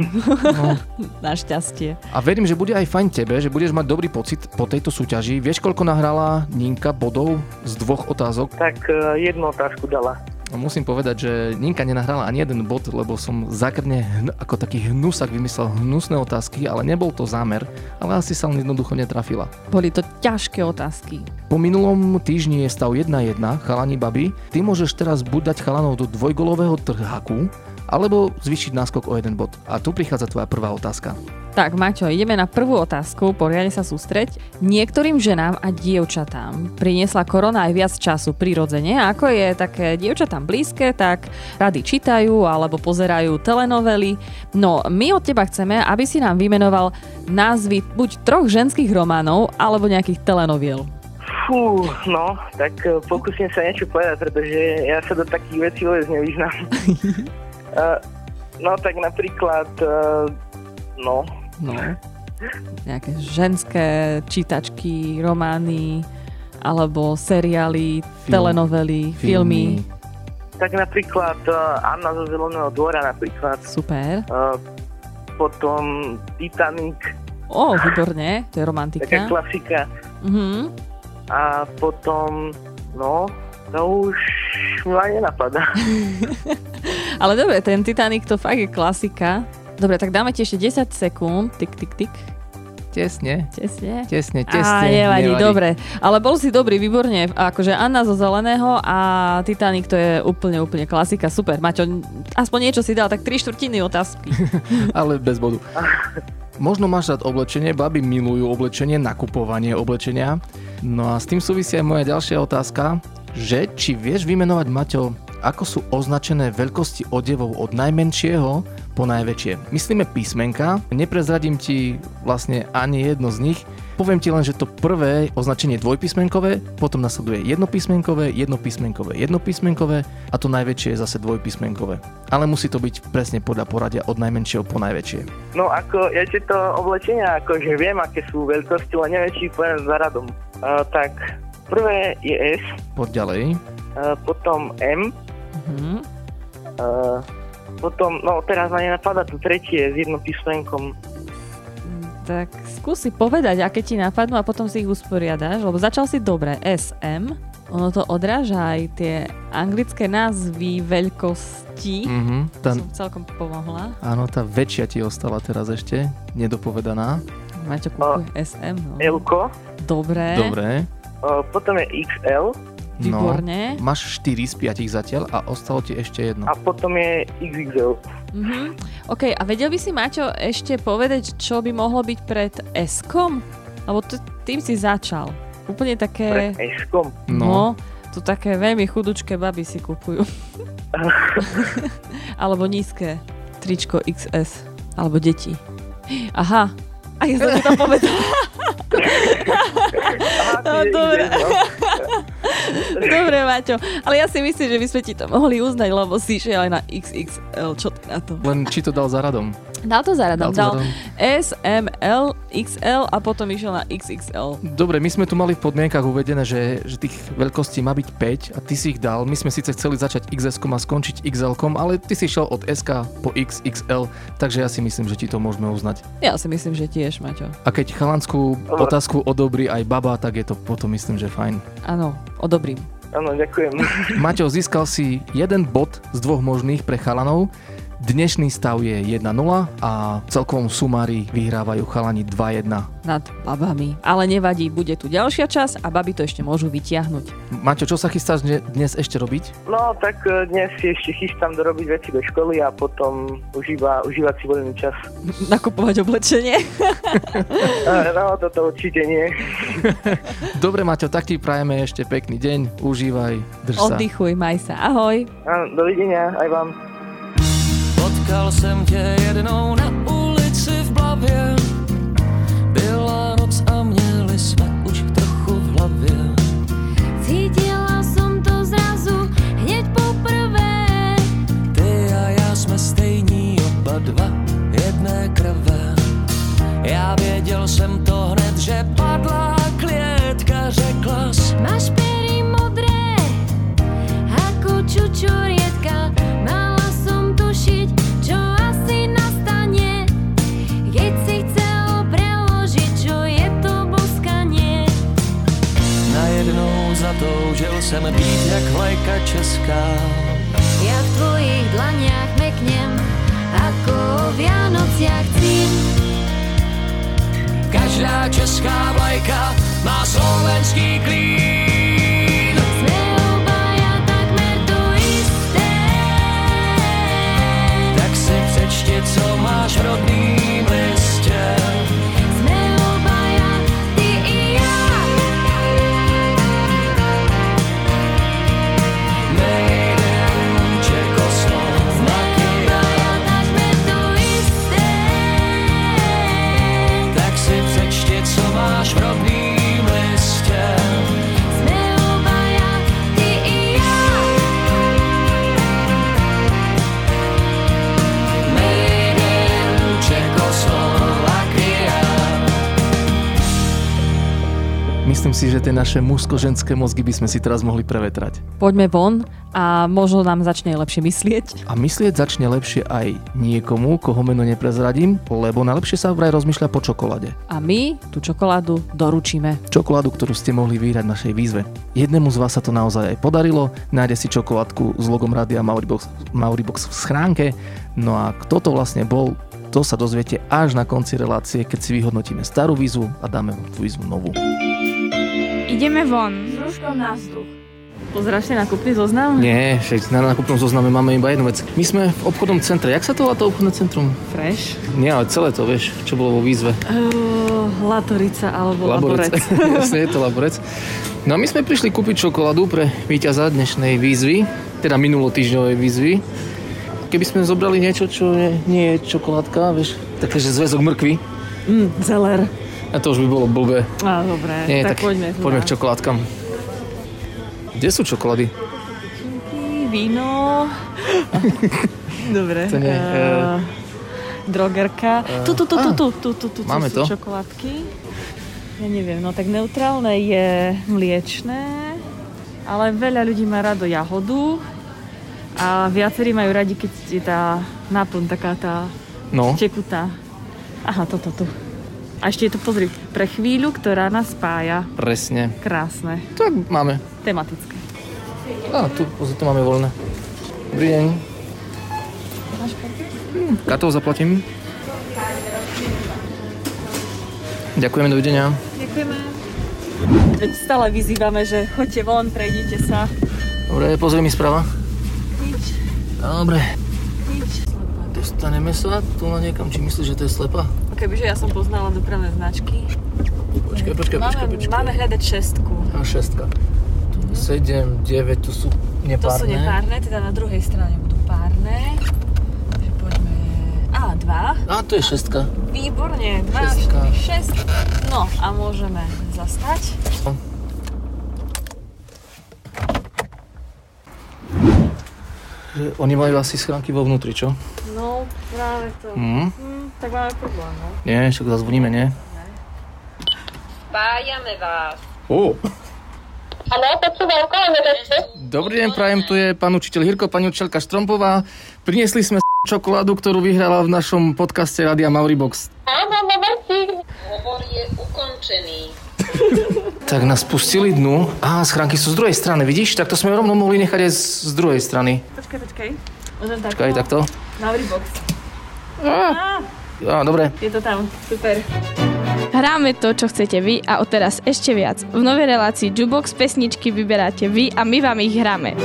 No. Našťastie. A verím, že bude aj fajn tebe, že budeš mať dobrý pocit po tejto súťaži. Vieš, koľko nahrala Ninka bodov z 2 otázok? Tak 1 otázku dala. No musím povedať, že Ninka nenahrala ani jeden bod, lebo som zákrne ako taký hnusak vymyslel hnusné otázky, ale nebol to zámer, ale asi sa jednoducho netrafila. Boli to ťažké otázky. Po minulom týždni je stav 1-1, chalani babi, ty môžeš teraz buď dať chalanov do dvojgolového trháku, alebo zvýšiť náskok o 1 bod. A tu prichádza tvoja prvá otázka. Tak, Maťo, ideme na prvú otázku, poriadne sa sústreď. Niektorým ženám a dievčatám priniesla korona aj viac času prirodzene. Ako je také dievčatám blízke, tak rady čítajú alebo pozerajú telenovely. No, my od teba chceme, aby si nám vymenoval názvy buď 3 ženských románov alebo nejakých telenoviel. Fú, no, tak pokúsim sa niečo povedať, pretože ja sa do takých vecí vôbec nevyznám. No, tak napríklad... No. Nejaké ženské čítačky, romány, alebo seriály, telenovely, filmy. Tak napríklad Anna zo Zeleného dvora napríklad. Super. Potom Titanic. Ó, výborne, to je romantika. Taká klasika. Uh-huh. A potom, to už ma nenapadá. Ale dobre, ten Titanic to fakt je klasika. Dobre, tak dáme ti ešte 10 sekúnd. Tik. Tesne. Nevadí, dobre. Ale bol si dobrý, výborne. Akože Anna zo Zeleného a Titanic to je úplne klasika. Super, Maťo, aspoň niečo si dal, tak 3/4 otázky. Ale bez bodu. Možno máš rád oblečenie, baby milujú oblečenie, nakupovanie oblečenia. No a s tým súvisí aj moja ďalšia otázka, že či vieš vymenovať, Maťo, ako sú označené veľkosti odevov od najmenšieho po najväčšie. Myslíme písmenka, neprezradím ti vlastne ani jedno z nich, poviem ti len, že to prvé označenie dvojpísmenkové, potom nasleduje jednopísmenkové a to najväčšie je zase dvojpísmenkové. Ale musí to byť presne podľa poradia od najmenšieho po najväčšie. No ako, ja si to oblečenia, akože viem, aké sú veľkosti, ale neviem, či poviem za radom. Tak prvé je S. Poď ďalej. Potom M. Mm-hmm. Potom, teraz ma nenapadá to tretie s jednopísmenkom. Tak skúsi povedať, aké ti napadnú a potom si ich usporiadaš, lebo začal si dobre. SM, ono to odráža aj tie anglické názvy veľkosti. Mm-hmm, som celkom pomohla. Áno, tá väčšia ti ostala teraz ešte, nedopovedaná. Maťo kúpuje SM. L-ko. Dobre. Potom je XL. Výborne. Máš 4 z 5 zatiaľ a ostalo ti ešte jedno. A potom je XXL. Mm-hmm. OK, a vedel by si, Maťo, ešte povedať, čo by mohlo byť pred S-kom? Lebo tým si začal. Úplne také... Pred S-kom? No, tu také veľmi chudučké baby si kupujú. Alebo nízke tričko XS. Alebo deti. Aha. A ja som ti to povedala. No, dobre. Dobre, Maťo. Ale ja si myslím, že by sme ti to mohli uznať, lebo si šiel aj na XXL. Čo ty na to? Len či to dal za radom? Dal S, M, L, XL a potom išiel na XXL. Dobre, my sme tu mali v podmienkach uvedené, že tých veľkostí má byť 5 a ty si ich dal. My sme síce chceli začať XS-kom a skončiť XL-kom, ale ty si šiel od SK po XXL, takže ja si myslím, že ti to môžeme uznať. Ja si myslím, že tiež, Maťo. A keď chalanskú otázku odobrí aj baba, tak je to potom myslím, že fajn. Áno, odobrím. Áno, ďakujem. Maťo, získal si 1 bod z 2 možných pre chalanov. Dnešný stav je 1-0 a v celkovom sumári vyhrávajú chalani 2-1. Nad babami. Ale nevadí, bude tu ďalšia časť a baby to ešte môžu vytiahnuť. Maťo, čo sa chystáš dnes ešte robiť? No, tak dnes ešte chystám dorobiť veci do školy a potom užívať si voľný čas. Nakupovať oblečenie? No, toto určite nie. Dobre, Maťo, tak ti prajeme ešte pekný deň. Užívaj, drž sa. Oddychuj, maj sa. Ahoj. Dovidenia, aj vám. Potkal jsem tě jednou na ulici v Blavě. Byla noc a měli jsme už trochu v hlavě. Cítila som to zrazu hneď poprvé. Ty a já jsme stejní oba dva jedné krve. Já věděl jsem to hned, že padla klietka, řekla jsi. Máš pery modré, ako čučorietka. Mala som tušiť, čo asi nastane, keď si chcel preložiť, čo je to boskanie. Najednou zatoužil jsem být jak vlajka česká. Ja v tvojich dlaniach meknem, ako o Vianociach cím. Každá česká vlajka má slovenský klín. Přečti, co máš v rodným listě. Jsme oba ja, ty i ja. Nejdem Čekoslov, Makedon, tak sme to isté. Tak si přečti, co máš v rodným listě. Myslím si, že tie naše mužsko-ženské mozgy by sme si teraz mohli prevetrať. Poďme von a možno nám začne lepšie myslieť. A myslieť začne lepšie aj niekomu, koho meno neprezradím, lebo najlepšie sa vraj rozmýšľa po čokolade. A my tú čokoládu doručíme. Čokoládu, ktorú ste mohli vyhrať v našej výzve. Jednému z vás sa to naozaj aj podarilo. Nájde si čokoládku s logom Rádia Mauribox v schránke. No a kto to vlastne bol, to sa dozviete až na konci relácie, keď si vyhodnotíme starú výzvu a dáme vám tú výzvu novú. Ideme von. S rúškom na vzduch. Pozráš si nákupný zoznam? Nie, však na nákupnom zozname máme iba jednu vec. My sme v obchodnom centre. Jak sa to volá to obchodné centrum? Fresh? Nie, ale celé to, vieš, čo bolo vo výzve. Latorica alebo Laborec. Jasne, je to Laborec. No a my sme prišli kúpiť čokoládu pre víťaza dnešnej výzvy, teda minulotýždňovej výzvy. Keby sme zobrali niečo, čo nie je čokoládka, vieš, takéže zväzok mrkvy. Zeler. A to už by bolo blbé. Á, dobré. Nie, tak poďme k čokoládkam. Kde sú čokolády? Víno. Dobre. To nie. Drogerka. Tu. Máme to. Čokoládky. Ja neviem, no tak neutrálne je mliečné, ale veľa ľudí má rado jahodu a viacerí majú radi, keď je tá náplň taká tá tekutá. Aha, toto tu. A ešte je to, pozri, pre chvíľu, ktorá nás spája. Presne. Krásne. Tak máme. Tematické. Á, tu, pozri, to máme voľné. Dobrý deň. Máš kartu? Kartou zaplatím. Ďakujeme, dovidenia. Ďakujeme. Veď stále vyzývame, že choďte von, prejdite sa. Dobre, pozri mi správa. Nič. Dobre. Nič. dostaneme sa tu na niekam, či myslíš, že to je slepa? Kebyže ja som poznala dopravné značky. Počkaj. Máme hľadať šestku. A šestka. 7, 9, tu sú nepárne. To sú nepárne, teda na druhej strane budú párne. Takže poďme... A, 2. A, to je šestka. Výborne, 2, 4, 6. No, a môžeme zastať. Že oni majú asi schránky vo vnútri, čo? No, práve to. Tak máme problém, no? Nie, však zazvoníme, nie? Spájame vás. Áno, počúvam, koľme vešte. Dobrý deň, prajem, tu je pán učiteľ Hirko, pani učiteľka Štrompová. Priniesli sme čokoládu, ktorú vyhrala v našom podcaste Rádia Mauribox. Áno, Mauribox. Hovor je ukončený. Tak nás pustili dnu. Á, schránky sú z druhej strany, vidíš? Tak to sme rovno mohli nechať aj z druhej strany. Počkaj. Môžem takto? Počkaj, takto. Mauribox. Á, dobre. Je to tam, super. Hráme to, čo chcete vy a odteraz ešte viac. V novej relácii Jubox pesničky vyberáte vy a my vám ich hráme.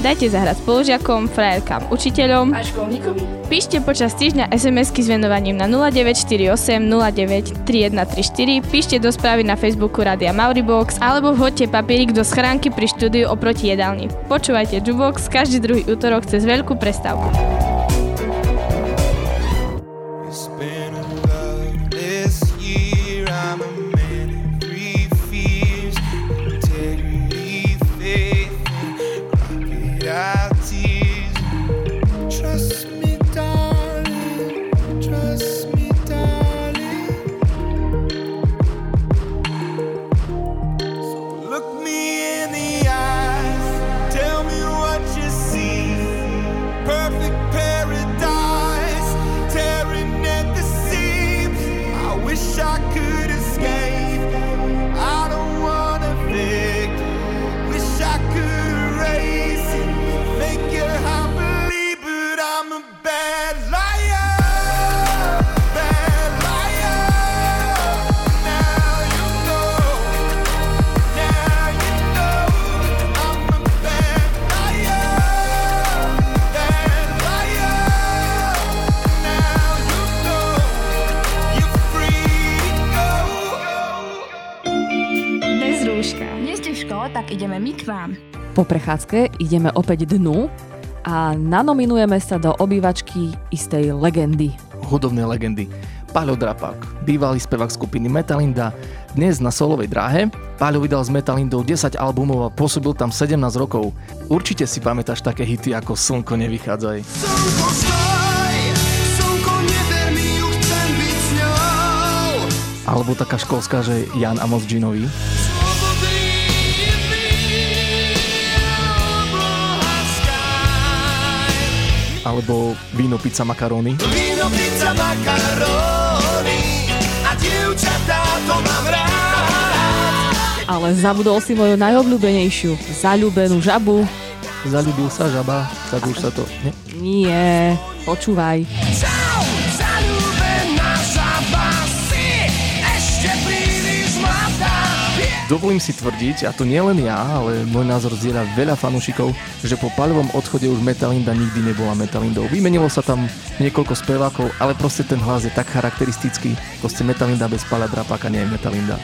Dajte zahrať spolužiakom, frajerkám, učiteľom a školníkovi. Píšte počas týždňa SMS-ky s venovaním na 0948 09 3134, píšte do správy na Facebooku Rádia Mauribox alebo vhoďte papierik do schránky pri štúdiu oproti jedálni. Počúvajte Jubox každý druhý útorok cez veľkú prestávku. Ideme my k vám. Po prechádzke ideme opäť dnu a nanominujeme sa do obývačky istej legendy. Hudobnej legendy. Paľo Drapák, bývalý spevák skupiny Metalinda, dnes na solovej dráhe. Paľo vydal s Metalindou 10 albumov a pôsobil tam 17 rokov. Určite si pamätáš také hity ako Slnko nevychádzaj. Slnko stoj, slnko neber mi ju, chcem byť s ňou. Alebo taká školská, že Ján Amos Komenský. Alebo víno, pizza, makaróny. Víno, pizza, makaróny a dievčatá, to mám rád. Ale zabudol si moju najobľúbenejšiu, zaľúbenú žabu. Zaľúbil sa žaba, tak už sa to... Nie? Nie, počúvaj. Čau, zaľúbená žaba, si ešte príliš mladá. Dovolím si tvrdiť, a to nie len ja, ale môj názor zdieľa veľa fanúšikov, že po Paľovom odchode už Metalinda nikdy nebola Metalindou. Vymenilo sa tam niekoľko spevákov, ale proste ten hlas je tak charakteristický. Proste Metalinda bez Paľa Drapáka nie je Metalinda.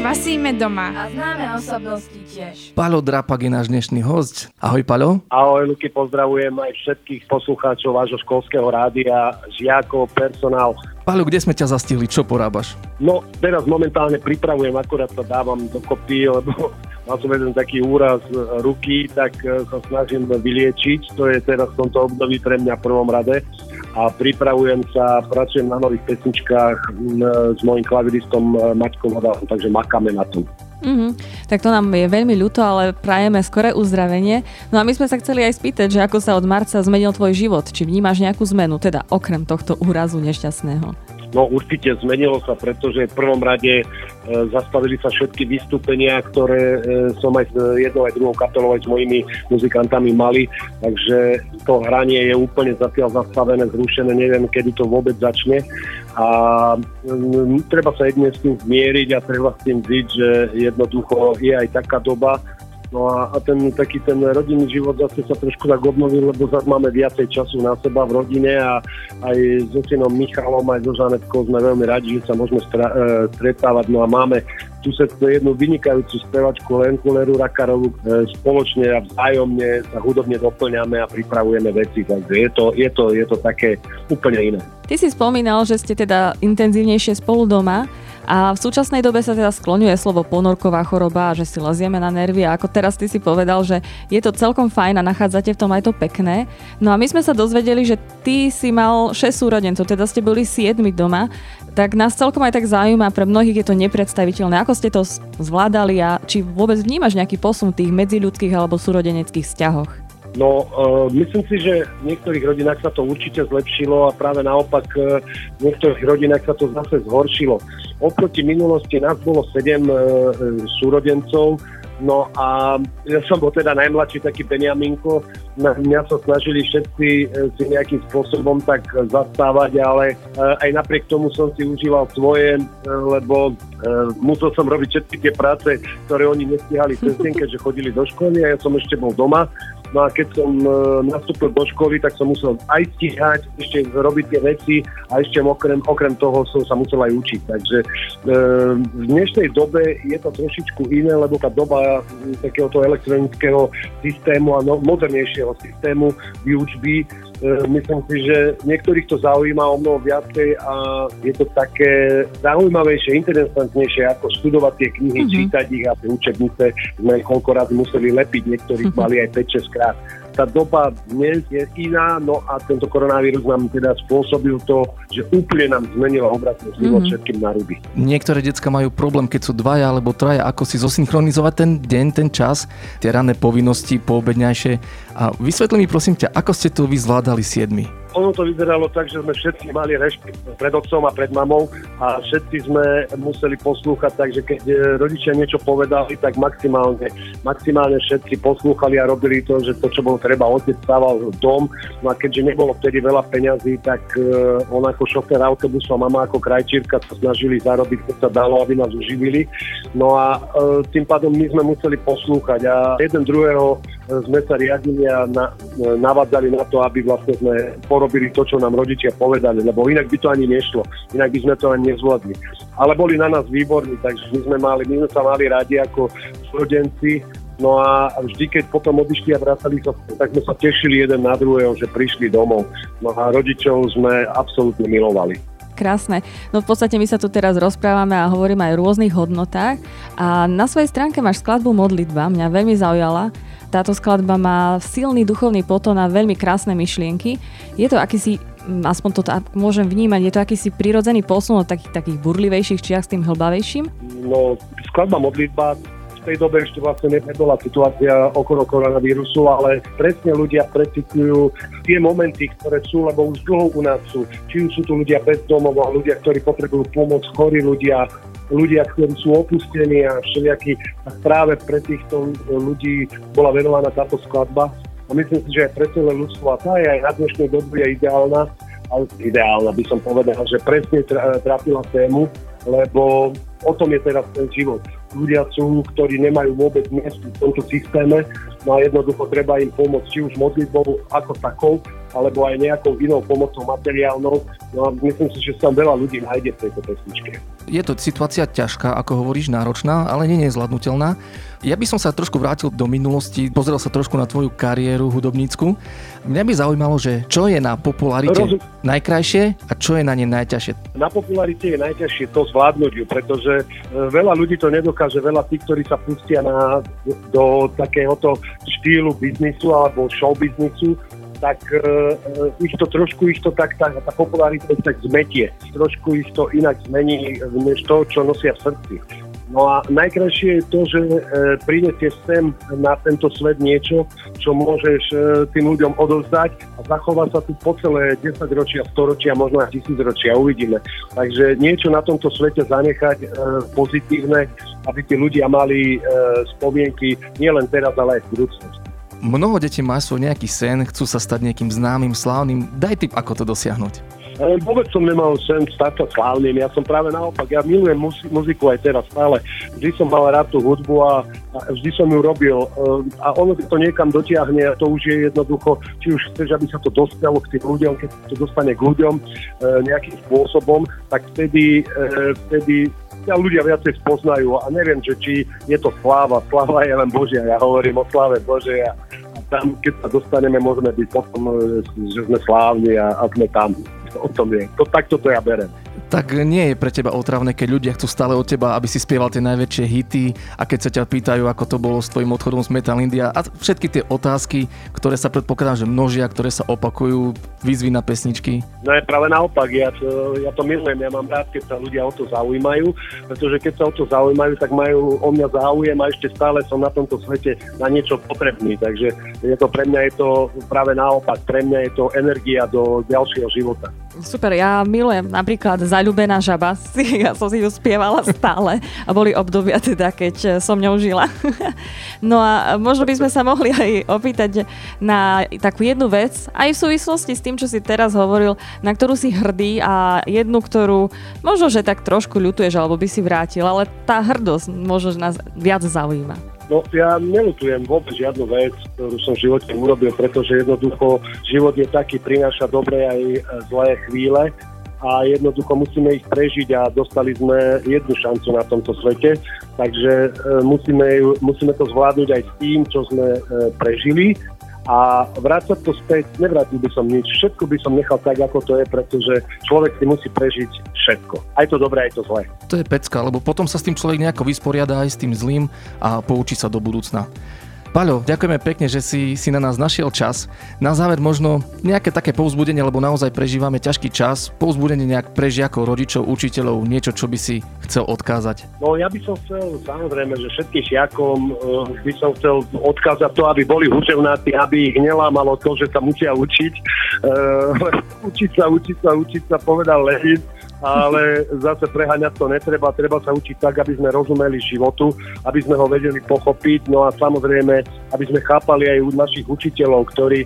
Kvasíme doma. A známe osobnosti tiež. Paľo Drapák je náš dnešný hosť. Ahoj, Paľo. Ahoj, Luky, pozdravujem aj všetkých poslucháčov vášho školského rádia, žiakov, personál. Paľo, kde sme ťa zastihli? Čo porábaš? No, teraz momentálne pripravujem, akurát sa dávam dokopy, lebo mal som jeden taký úraz ruky, tak sa snažím vyliečiť. To je teraz v tomto období pre mňa v prvom rade. A pripravujem sa, pracujem na nových pesničkách s mojím klaviristom Maťkom Ondášovou, takže makáme na tom. Tak to nám je veľmi ľúto, ale prajeme skoré uzdravenie. No a my sme sa chceli aj spýtať, že ako sa od marca zmenil tvoj život, či vnímaš nejakú zmenu, teda okrem tohto úrazu nešťastného? No určite zmenilo sa, pretože v prvom rade zastavili sa všetky vystúpenia, ktoré som aj s jednou aj druhou kapelou aj s mojimi muzikantami mali, takže to hranie je úplne zatiaľ zastavené, zrušené, neviem, kedy to vôbec začne a treba sa jedne s tým zmieriť a treba s tým ziť, že jednoducho je aj taká doba, No a ten taký ten rodinný život zase sa trošku tak obnovil, lebo zase máme viacej času na seba v rodine a aj so synom Michalom, aj so Žanetkou sme veľmi radi, že sa môžeme stretávať. No a máme susedstvo jednu vynikajúcu spevačku Lenku Leru Rakarovu, spoločne a vzájomne sa hudobne doplňame a pripravujeme veci, takže je to také úplne iné. Ty si spomínal, že ste teda intenzívnejšie spolu doma. A v súčasnej dobe sa teda skloňuje slovo ponorková choroba, že si lezieme na nervy a ako teraz ty si povedal, že je to celkom fajn a nachádzate v tom aj to pekné. No a my sme sa dozvedeli, že ty si mal 6 súrodencov, teda ste boli 7 doma, tak nás celkom aj tak zaujíma, pre mnohých je to nepredstaviteľné. Ako ste to zvládali a či vôbec vnímaš nejaký posun v tých medziľudských alebo súrodeneckých vzťahoch? No, myslím si, že v niektorých rodinách sa to určite zlepšilo a práve naopak v niektorých rodinách sa to zase zhoršilo. Oproti minulosti nás bolo 7 súrodencov, no a ja som bol teda najmladší taký Beniaminko, mňa sa snažili všetci si nejakým spôsobom tak zastávať, ale aj napriek tomu som si užíval svoje, lebo musel som robiť všetky tie práce, ktoré oni nestihali cez deň, keďže chodili do školy a ja som ešte bol doma. No a keď som nastúpil do školy, tak som musel aj stíhať, ešte robiť tie veci a ešte okrem toho som sa musel aj učiť. Takže v dnešnej dobe je to trošičku iné, lebo tá doba takéhoto elektronického systému a modernejšieho systému výučby, myslím si, že niektorých to zaujíma o mnoho viacej a je to také zaujímavejšie, interesantnejšie, ako študovať tie knihy, čítať ich a tie učebnice sme koľko razy museli lepiť, niektorých mali aj 5-6 krát. Tá doba dnes je iná, no a tento koronavírus nám teda spôsobil to, že úplne nám zmenila obratnosť všetkým na ruby. Niektoré decká majú problém, keď sú dvaja alebo traja, ako si zosynchronizovať ten deň, ten čas, tie ranné povinnosti, poobedňajšie. A vysvetli mi prosím ťa, ako ste to vy zvládali 7? Ono to vyzeralo tak, že sme všetci mali rešpekt pred otcom a pred mamou a všetci sme museli poslúchať, takže keď rodičia niečo povedali, tak maximálne všetci poslúchali a robili to, že to, čo bolo treba, otec stával dom. No a keďže nebolo vtedy veľa peňazí, tak on ako šofér autobusu a mama ako krajčírka sa snažili zarobiť, čo sa dalo, aby nás uživili. No a tým pádom my sme museli poslúchať a jeden druhého sme sa riadili a navádzali na to, aby vlastne sme porobili to, čo nám rodičia povedali, lebo inak by to ani nešlo, inak by sme to ani nezvládli. Ale boli na nás výborní, takže my sme sa mali radi ako súrodenci. No a vždy, keď potom odišli a vrátali sa, tak sme sa tešili jeden na druhého, že prišli domov. No a rodičov sme absolútne milovali. Krásne. No v podstate my sa tu teraz rozprávame a hovoríme aj o rôznych hodnotách. A na svojej stránke máš skladbu Modlitba, mňa veľmi zaujala. Táto skladba má silný duchovný potón a veľmi krásne myšlienky. Je to akýsi, aspoň to môžem vnímať, je to akýsi prirodzený posun od takých burlivejších čiach s tým hlbavejším? No, skladba Modlitba v tej dobe ešte vlastne nebola situácia okolo koronavírusu, ale presne ľudia precitujú tie momenty, ktoré sú, lebo už dlho u nás sú. Či už sú tu ľudia bez domov, ľudia, ktorí potrebujú pomoc, chorí ľudia, ktorí sú opustení a všelijakí. A práve pre týchto ľudí bola venovaná táto skladba. A myslím si, že aj pre celé ľudstvo. A tá je aj na dnešnej dobu je ideálna. Ale ideálna by som povedal, že presne trafila tému, lebo o tom je teraz ten život. Ľudia sú, ktorí nemajú vôbec miesto v tomto systéme. No a jednoducho treba im pomôcť, či už modlitbou ako takou, alebo aj nejakou inou pomocou materiálnou. No a myslím si, že sa veľa ľudí nájde v tejto pesničke. Je to situácia ťažká, ako hovoríš, náročná, ale nie nezvládnutelná. Ja by som sa trošku vrátil do minulosti, pozrel sa trošku na tvoju kariéru hudobnícku. Mňa by zaujímalo, že čo je na popularite najkrajšie a čo je na nej najťažšie? Na popularite je najťažšie to zvládnuť ju, pretože veľa ľudí to nedokáže, veľa tých, ktorí sa pustia do takéhoto štýlu biznisu alebo show biznisu, tak tá popularita ich tak zmetie. Trošku ich to inak zmení, než to, čo nosia v srdci. No a najkrajšie je to, že prinesieš sem na tento svet niečo, čo môžeš tým ľuďom odovzdať a zachová sa tu po celé 10 ročia, 100 ročia, možno aj 1000 ročia, uvidíme. Takže niečo na tomto svete zanechať pozitívne, aby tí ľudia mali spomienky nielen teraz, ale aj v budúcnosti. Mnoho detí má svoj nejaký sen, chcú sa stať niekým známym, slávnym. Daj tip, ako to dosiahnuť. Vôbec som nemal sen stať sa slávnym, ja som práve naopak, ja milujem muziku aj teraz stále, vždy som mal rád tú hudbu a vždy som ju robil a ono to niekam dotiahne a to už je jednoducho, či už chceš, aby sa to dostalo k tým ľuďom, keď to dostane k ľuďom nejakým spôsobom, tak vtedy a ľudia viacej spoznajú a neviem, že či je to sláva je len Božia, ja hovorím o sláve Božej a tam, keď sa dostaneme, môžeme byť potom, že sme slávni a sme tam, o tom je, to, takto to ja berem. Tak nie je pre teba otravné, keď ľudia chcú stále od teba, aby si spieval tie najväčšie hity a keď sa ťa pýtajú, ako to bolo s tvojim odchodom z Metalindia a všetky tie otázky, ktoré sa predpokladám, že množia, ktoré sa opakujú, výzvy na pesničky? No je práve naopak, ja to milujem, ja mám rád, keď sa ľudia o to zaujímajú, pretože keď sa o to zaujímajú, tak majú o mňa záujem a ešte stále som na tomto svete na niečo potrebný, takže je to pre mňa je to práve naopak, pre mňa je to energia do ďalšieho života. Super, ja milujem napríklad Zaľúbená žaba, ja som si ju spievala stále a boli obdobia teda, keď som ňou žila. No a možno by sme sa mohli aj opýtať na takú jednu vec, aj v súvislosti s tým, čo si teraz hovoril, na ktorú si hrdý a jednu, ktorú možno, že tak trošku ľutuješ, alebo by si vrátil, ale tá hrdosť možno, že nás viac zaujíma. No ja neľutujem vôbec žiadnu vec, ktorú som v živote urobil, pretože jednoducho život je taký, prináša dobré aj zlé chvíle a jednoducho musíme ich prežiť a dostali sme jednu šancu na tomto svete, takže musíme to zvládnuť aj s tým, čo sme prežili. A vrácať to späť, nevrátil by som nič. Všetko by som nechal tak, ako to je, pretože človek si musí prežiť všetko. Aj to dobré, aj to zlé. To je pecka, lebo potom sa s tým človek nejako vysporiada aj s tým zlým a poučí sa do budúcna. Paľo, ďakujeme pekne, že si na nás našiel čas. Na záver možno nejaké také povzbudenie, lebo naozaj prežívame ťažký čas. Povzbudenie nejak pre žiakov, rodičov, učiteľov, niečo, čo by si chcel odkázať. No ja by som chcel, samozrejme, že všetkým žiakom by som chcel odkázať to, aby boli húževnáci, aby ich nelámalo to, že sa musia učiť. Učiť sa, povedal Lenin. Ale zase preháňať to netreba, treba sa učiť tak, aby sme rozumeli životu, aby sme ho vedeli pochopiť, no a samozrejme, aby sme chápali aj u našich učiteľov, ktorí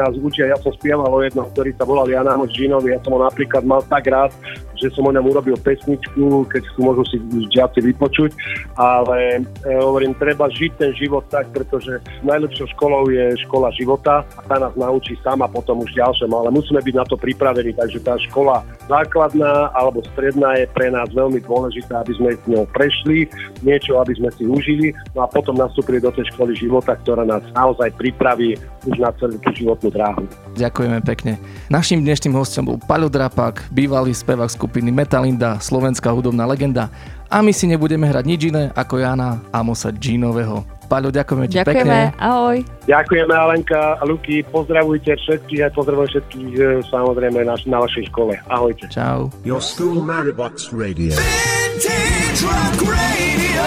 nás učia. Ja som spieval o jednom, ktorý sa volal Ján Amos Komenský, ja som ho napríklad mal tak rád, že som o ňom urobil pesničku, keď môžu si žiaci vypočuť, ale hovorím, treba žiť ten život tak, pretože najlepšou školou je škola života a tá nás naučí sama potom už ďalšom, ale musíme byť na to pripravení, takže tá škola základná alebo stredná je pre nás veľmi dôležitá, aby sme s ňou prešli, niečo, aby sme si užili, no a potom nastúpili do tej školy života, ktorá nás naozaj pripraví už na celú tú životnú dráhu. Ďakujeme pekne. Naším dnešným hostom bol Paľo Drapák, bývalý spevák skupiny Metalinda, slovenská hudobná legenda. A my si nebudeme hrať nič iné ako Jána Amosa Komenského. Paľo, ďakujeme ti pekne. Ďakujeme, ahoj. Ďakujeme, Alenka a Luky, pozdravujte všetkých, aj pozdravujem všetkých samozrejme na vašej škole. Ahojte. Čau. Your school Mauribox Radio. Vintage Rock Radio.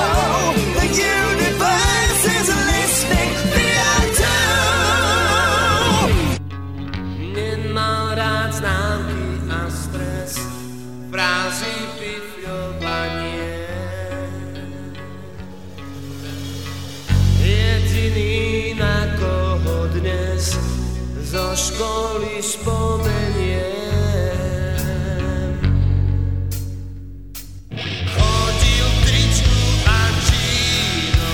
The universe is listening beyond time. Nemám rád známky a stres, frázy pifľovanie. Jediný, na koho dnes zo školy spomeniem. Chodil tričku a číno,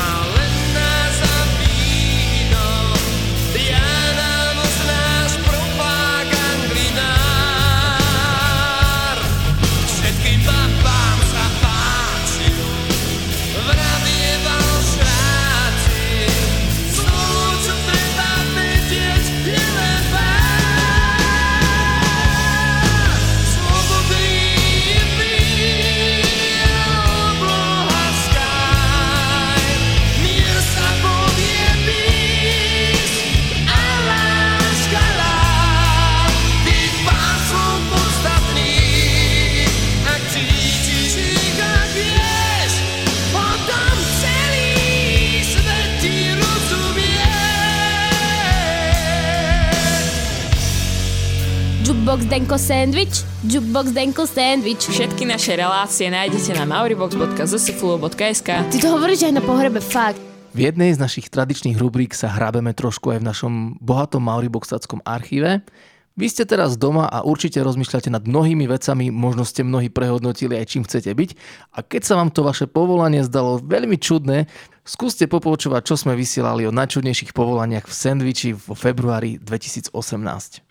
mal len nás a víno. Ján Amos, náš propák anglinár. Všetkým babám sa páčil, vravieval šrát. Jukebox Denko Sandwich. Všetky naše relácie nájdete na mauribox.zsflu.sk. Ty to hovoríš aj na pohrebe, fakt. V jednej z našich tradičných rubrík sa hrabeme trošku aj v našom bohatom mauriboxáckom archíve. Vy ste teraz doma a určite rozmýšľate nad mnohými vecami, možno ste mnohí prehodnotili aj čím chcete byť a keď sa vám to vaše povolanie zdalo veľmi čudné, skúste popočúvať, čo sme vysielali o najčudnejších povolaniach v sendviči vo februári 2018.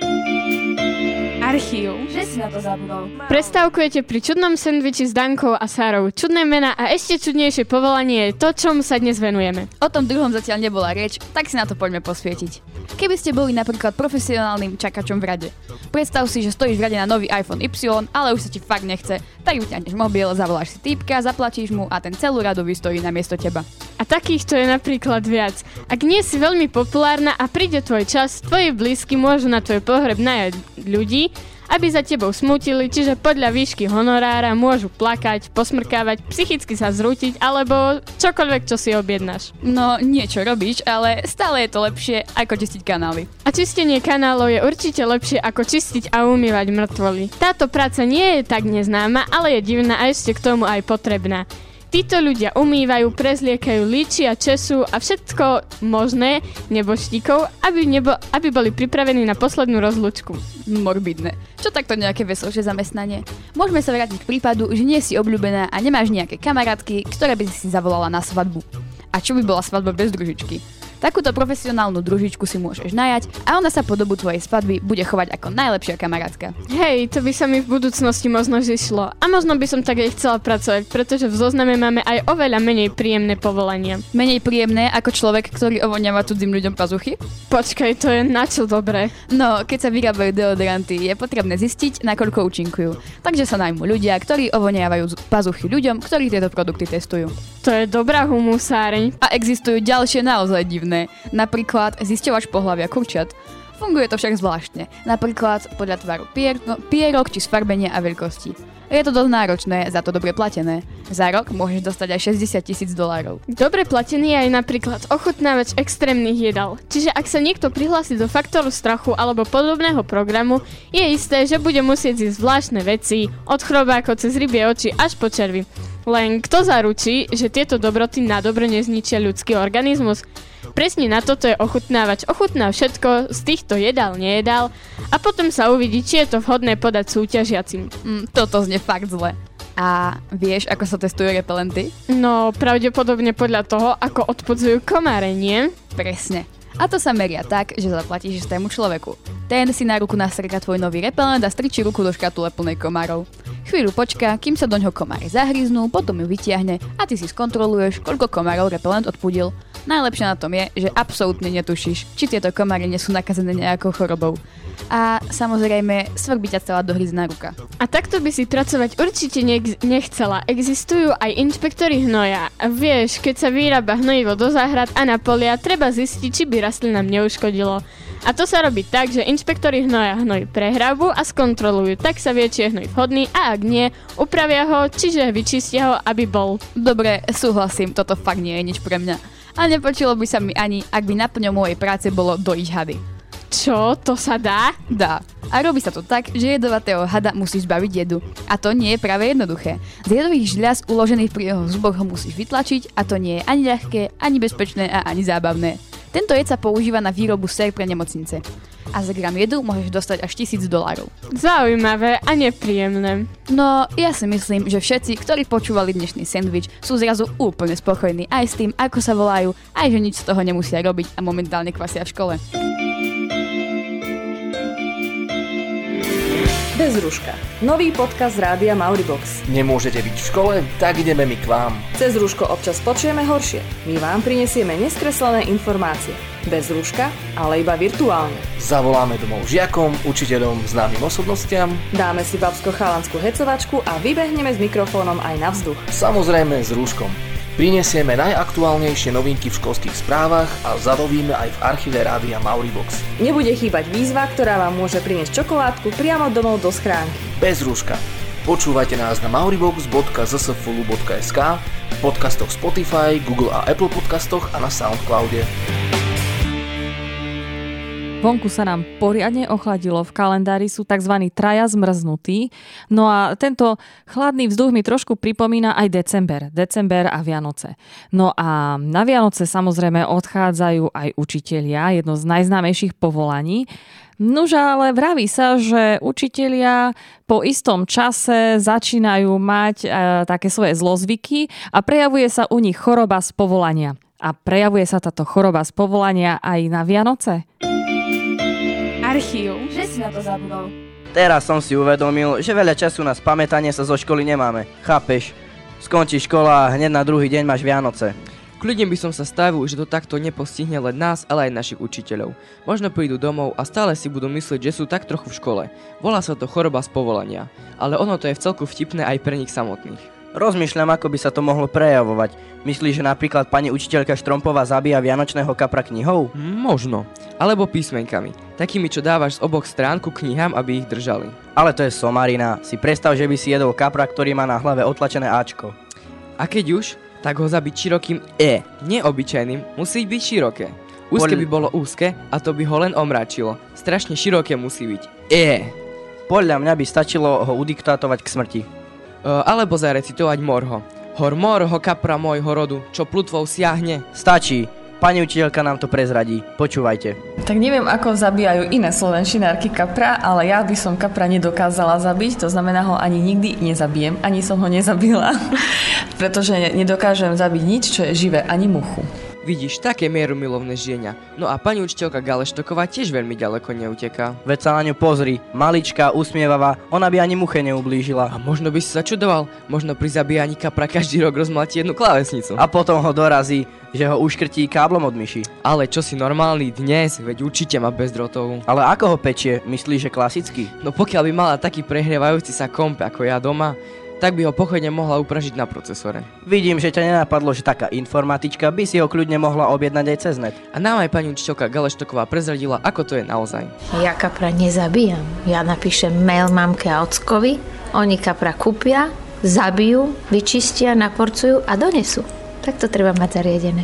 Archív. Že si na to zabudol. Prestávkujete pri čudnom sendviči s Dankou a Sárou. Čudné mená a ešte čudnejšie povolanie je to, čomu sa dnes venujeme. O tom druhom zatiaľ nebola reč, tak si na to poďme posvietiť. Keby ste boli napríklad profesionálnym čakačom v rade. Predstav si, že stojíš v rade na nový iPhone Y, ale už sa ti fakt nechce. Tak vyťahneš mobil, zavoláš si týpka, zaplatíš mu a ten celú radu vystojí namiesto teba. A takýchto je napríklad viac. Ak nie si veľmi populárna a príde tvoj čas, tvoji blízky môžu na tvoj pohreb najať ľudí, aby za tebou smutili, čiže podľa výšky honorára môžu plakať, posmrkávať, psychicky sa zrútiť alebo čokoľvek, čo si objednáš. No, niečo robíš, ale stále je to lepšie ako čistiť kanály. A čistenie kanálov je určite lepšie ako čistiť a umývať mŕtvoly. Táto práca nie je tak neznáma, ale je divná a ešte k tomu aj potrebná. Títo ľudia umývajú, prezliekajú, líčia, česú a všetko možné neboštíkov, aby boli pripravení na poslednú rozlúčku. Morbidné. Čo takto nejaké veselšie zamestnanie? Môžeme sa vrátiť k prípadu, že nie si obľúbená a nemáš nejaké kamarátky, ktoré by si zavolala na svadbu. A čo by bola svadba bez družičky? Takúto profesionálnu družičku si môžeš najať a ona sa po dobu tvojej svadby bude chovať ako najlepšia kamarátka. Hej, to by sa mi v budúcnosti možno zišlo. A možno by som tak aj chcela pracovať, pretože v zozname máme aj oveľa menej príjemné povolania. Menej príjemné ako človek, ktorý ovoňava cudzým ľuďom pazuchy? Počkaj, to je na čo dobré. No, keď sa vyrábajú deodoranty, je potrebné zistiť, nakoľko účinkujú. Takže sa najmú ľudia, ktorí ovoňavajú pazuchy ľuďom, ktorí tieto produkty testujú. To je dobrá humusáreň. A existujú ďalšie naozaj divné. Napríklad zisťovač pohlavia kurčiat. Funguje to však zvláštne. Napríklad podľa tvaru pierok či sfarbenia a veľkosti. Je to dosť náročné, za to dobre platené. Za rok môžeš dostať aj $60,000. Dobre platený je aj napríklad ochutnávač extrémnych jedál. Čiže ak sa niekto prihlási do Faktoru strachu alebo podobného programu, je isté, že bude musieť zísť zvláštne veci, od chrobákov cez rybie oči až po červy. Len kto zaručí, že tieto dobroty na dobro nezničia ľudský organizmus? Presne na toto je ochutnávač. Ochutná všetko, z týchto jedál nejedál a potom sa uvidí, či je to vhodné podať súťažiacim. Toto znie fakt zle. A vieš, ako sa testujú repelenty? No, pravdepodobne podľa toho, ako odpudzujú komáre, nie? Presne. A to sa meria tak, že zaplatíš istému človeku. Ten si na ruku nastrká tvoj nový repelent a strčí ruku do škatule plnej komárov. Chvíľu počká, kým sa doňho komáre zahryznú, potom ju vytiahne a ty si skontroluješ, koľko komárov repelent odpudil. Najlepšie na tom je, že absolútne netušíš, či tieto komáry nie sú nakazené nejakou chorobou. A samozrejme, svrbí ťa celá dohryzná ruka. A takto by si pracovať určite nechcela. Existujú aj inšpektori hnoja. Vieš, keď sa vyrába hnojivo do záhrad a na polia, treba zistiť, či by rastlinám neuškodilo. A to sa robí tak, že inšpektori hnoja hnoj prehrabu a skontrolujú. Tak sa vie, či je hnoj vhodný a ak nie, upravia ho, čiže vyčistia ho, aby bol. Dobre, súhlasím, toto fakt nie je nič pre mňa. A nepočilo by sa mi ani, ak by naplňou mojej práce bolo dojiť hady. Čo? To sa dá? Dá. A robí sa to tak, že jedovatého hada musíš zbaviť jedu. A to nie je práve jednoduché. Z jedových žľaz uložených pri jeho zuboch ho musíš vytlačiť a to nie je ani ľahké, ani bezpečné a ani zábavné. Tento jed sa používa na výrobu sér pre nemocnice. A za gram jedu môžeš dostať až $1,000. Zaujímavé a nepríjemné. No, ja si myslím, že všetci, ktorí počúvali dnešný sendvič, sú zrazu úplne spokojní aj s tým, ako sa volajú, aj že nič z toho nemusia robiť a momentálne kvasia v škole. Bez rúška. Nový podcast Rádia Mauribox. Nemôžete byť v škole? Tak ideme my k vám. Cez rúško občas počujeme horšie. My vám prinesieme neskreslené informácie. Bez rúška, ale iba virtuálne. Zavoláme domov žiakom, učiteľom, známym osobnostiam. Dáme si babsko-chalanskú hecovačku a vybehneme s mikrofónom aj na vzduch. Samozrejme s rúškom. Prinesieme najaktuálnejšie novinky v školských správach a zalovíme aj v archíve Rádia Mauribox. Nebude chýbať výzva, ktorá vám môže priniesť čokoládku priamo domov do schránky. Bez rúška. Počúvajte nás na mauribox.zsfulu.sk, v podcastoch Spotify, Google a Apple podcastoch a na Soundcloude. Vonku sa nám poriadne ochladilo, v kalendári sú tzv. Traja zmrznutí. No a tento chladný vzduch mi trošku pripomína aj december a Vianoce. No a na Vianoce samozrejme odchádzajú aj učitelia, jedno z najznámejších povolaní. Nuž ale vraví sa, že učitelia po istom čase začínajú mať také svoje zlozvyky a prejavuje sa u nich choroba z povolania. A prejavuje sa táto choroba z povolania aj na Vianoce? Archív, že si na to zabudol. Teraz som si uvedomil, že veľa času na spamätanie sa zo školy nemáme. Chápeš? Skončí škola a hneď na druhý deň máš Vianoce. Kľudne by som sa stavil, že to takto nepostihne len nás, ale aj našich učiteľov. Možno prídu domov a stále si budú myslieť, že sú tak trochu v škole. Volá sa to choroba z povolania, ale ono to je vcelku vtipné aj pre nich samotných. Rozmýšľam, ako by sa to mohlo prejavovať. Myslíš, že napríklad pani učiteľka Štrompová zabíja vianočného kapra knihou? Možno. Alebo písmenkami. Takými, čo dávaš z oboch strán ku knihám, aby ich držali. Ale to je somarina. Si predstav, že by si jedol kapra, ktorý má na hlave otlačené Ačko. A keď už, tak ho zabiť širokým E. Neobyčajným, musí byť široké. Úzke by bolo úzke a to by ho len omračilo. Strašne široké musí byť E. Podľa mňa by stačilo ho udiktátovať k smrti. Alebo zarecitovať Morho. Hor Morho, kapra môjho rodu, čo plutvou siahne. Stačí. Pani učiteľka nám to prezradí. Počúvajte. Tak neviem, ako zabíjajú iné slovenčinárky kapra, ale ja by som kapra nedokázala zabiť, to znamená ho ani nikdy nezabijem, ani som ho nezabila, pretože nedokážem zabiť nič, čo je živé, ani muchu. Vidíš, také mierumilovné žienia. No a pani učiteľka Galeštoková tiež veľmi ďaleko neuteká. Veď sa na ňu pozri, maličká, usmievavá, ona by ani muche neublížila. A možno by si sa čudoval, možno pri zabíjaní kapra každý rok rozmlatí jednu klávesnicu. A potom ho dorazí, že ho uškrtí káblom od myši. Ale čo si normálny dnes, veď určite má bezdrotovú. Ale ako ho pečie, myslíš, že klasicky? No pokiaľ by mala taký prehrievajúci sa komp ako ja doma, tak by ho pochodne mohla upražiť na procesore. Vidím, že ťa nenapadlo, že taká informatička by si ho kľudne mohla objednať aj cez net. A nám aj pani učiteľka Galeštoková prezradila, ako to je naozaj. Ja kapra nezabíjam. Ja napíšem mail mamke a ockovi, oni kapra kúpia, zabijú, vyčistia, naporcujú a donesú. Tak to treba mať zariadené.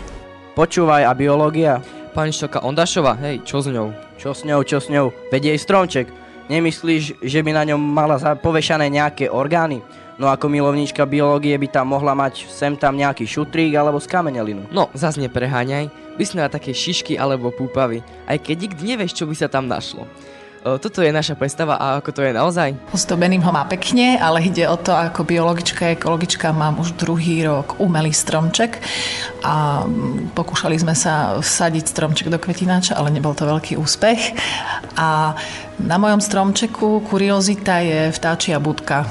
Počúvaj, a biológia? Pani učiteľka Ondášová, hej, čo s ňou? Čo s ňou? Veď jej stromček. Nemyslíš, že by na ňom mala povešané nejaké orgány? No ako milovníčka biológie by tam mohla mať sem tam nejaký šutrík alebo skamenelinu. No, zas nepreháňaj, by sme na také šišky alebo púpavy, aj keď nikdy nevieš, čo by sa tam našlo. Toto je naša predstava a ako to je naozaj? Ozdobeným ho má pekne, ale ide o to, ako biologička a ekologička mám už druhý rok umelý stromček a pokúšali sme sa vsadiť stromček do kvetináča, ale nebol to veľký úspech a na mojom stromčeku kuriozita je vtáčia budka.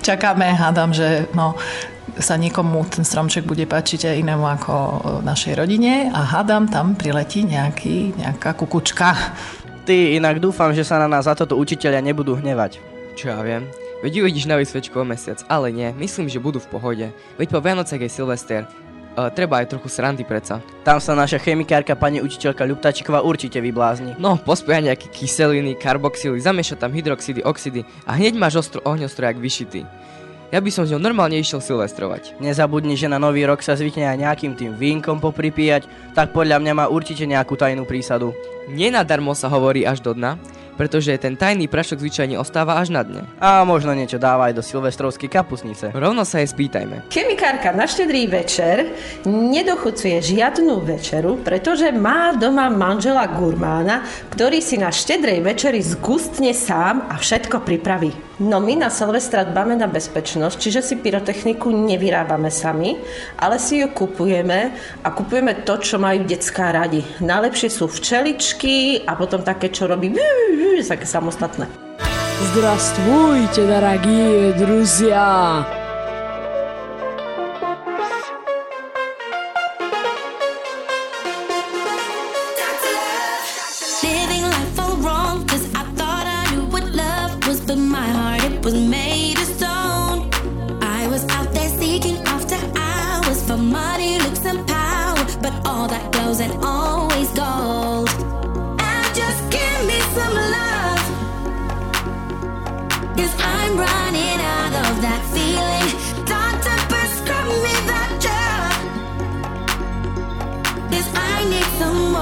Čakáme, hádam, že sa niekomu ten stromček bude páčiť aj inému ako našej rodine a hádam, tam priletí nejaká kukučka. Ty, inak dúfam, že sa na nás za toto učiteľia nebudú hnevať. Čo ja viem? Veď uvidíš na vysvečku o mesiac, ale nie, myslím, že budú v pohode. Veď po Vianocech je Silvester. Treba aj trochu srandy preca. Tam sa naša chemikárka pani učiteľka Ľuptačíková určite vyblázni. No, pospoja nejaké kyseliny, karboxily, zamieša tam hydroxidy, oxidy a hneď máš ohňostroj jak vyšitý. Ja by som s ňou normálne išiel silvestrovať. Nezabudni, že na nový rok sa zvykne aj nejakým tým vínkom popripíjať, tak podľa mňa má určite nejakú tajnú prísadu. Nenadarmo sa hovorí až do dna, pretože ten tajný prašok zvyčajne ostáva až na dne. A možno niečo dáva aj do silvestrovskej kapusnice. Rovno sa jej spýtajme. Chemikárka na štedrý večer nedochucuje žiadnu večeru, pretože má doma manžela gurmána, ktorý si na štedrej večeri zgustne sám a všetko pripraví. No my na Silvestra dbáme na bezpečnosť, čiže si pyrotechniku nevyrábame sami, ale si ju kupujeme a kupujeme to, čo majú decká radi. Najlepšie sú včeličky, a potom také, čo robí také samostatné. Здравствуйте, дорогие друзья!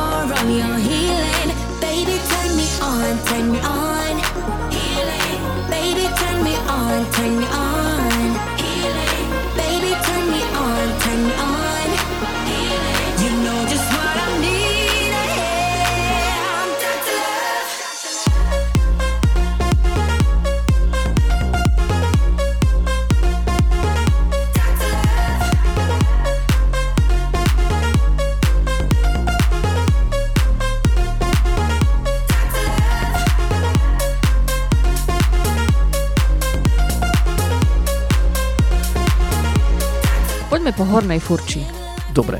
More on your healing. Po hornej furči. Dobre.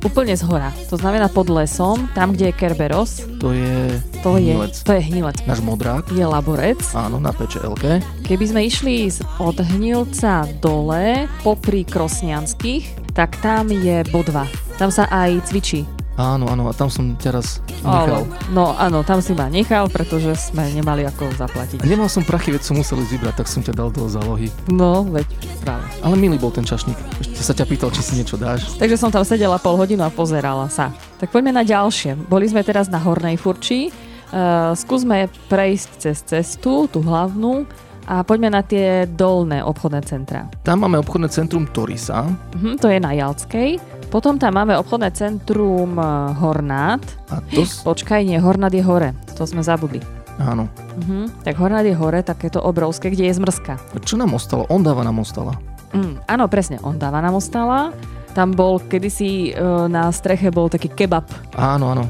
Úplne z hora. To znamená pod lesom, tam, kde je Kerberos. To je hnilec. Náš modrák. Je laborec. Áno, na PČLK. Keby sme išli od Hnilca dole, popri Krosnianských, tak tam je Bodva. Tam sa aj cvičí. Áno, a tam som ťa raz nechal. No áno, tam si ma nechal, pretože sme nemali ako zaplatiť. A nemal som prachy, veď som musel vybrať, tak som ťa dal do zálohy. No, veď práve. Ale milý bol ten čašník, ešte sa ťa pýtal, či si niečo dáš. Takže som tam sedela pol hodinu a pozerala sa. Tak poďme na ďalšie. Boli sme teraz na Hornej Furči. Skúsme prejsť cez cestu, tú hlavnú, a poďme na tie dolné obchodné centra. Tam máme obchodné centrum Torisa. To je na Jalskej. Potom tam máme obchodné centrum Hornád. Počkaj, nie, Hornád je hore. To sme zabudli. Áno. Tak Hornád je hore, takéto obrovské, kde je zmrzka. Čo nám ostalo? Ondava nám ostala. Áno, presne, Ondava nám ostala. Tam bol kedysi na streche bol taký kebab. Áno.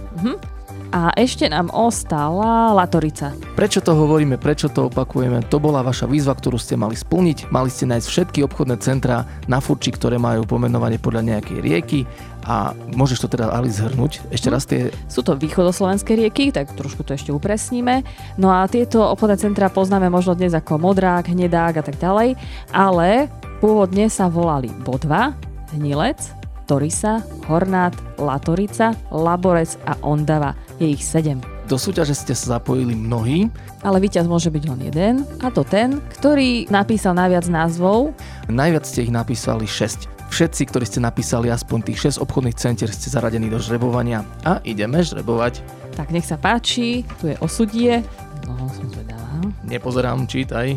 A ešte nám ostala Latorica. Prečo to hovoríme, prečo to opakujeme? To bola vaša výzva, ktorú ste mali splniť. Mali ste nájsť všetky obchodné centrá na furči, ktoré majú pomenovanie podľa nejakej rieky. A môžeš to teda ale zhrnúť? Ešte raz tie... Sú to východoslovenské rieky, tak trošku to ešte upresníme. No a tieto obchodné centrá poznáme možno dnes ako Modrák, Hnedák a tak ďalej. Ale pôvodne sa volali Bodva, Hnilec, Torisa, Hornád, Latorica, Laborec a Ondava. Je ich 7. Do súťaže ste sa zapojili mnohí. Ale víťaz môže byť len jeden, a to ten, ktorý napísal najviac názvov. Najviac ste ich napísali 6. Všetci, ktorí ste napísali aspoň tých 6 obchodných centier, ste zaradení do žrebovania. A ideme žrebovať. Tak nech sa páči, tu je osudie. No, som zvedala. Nepozerám, čítaj.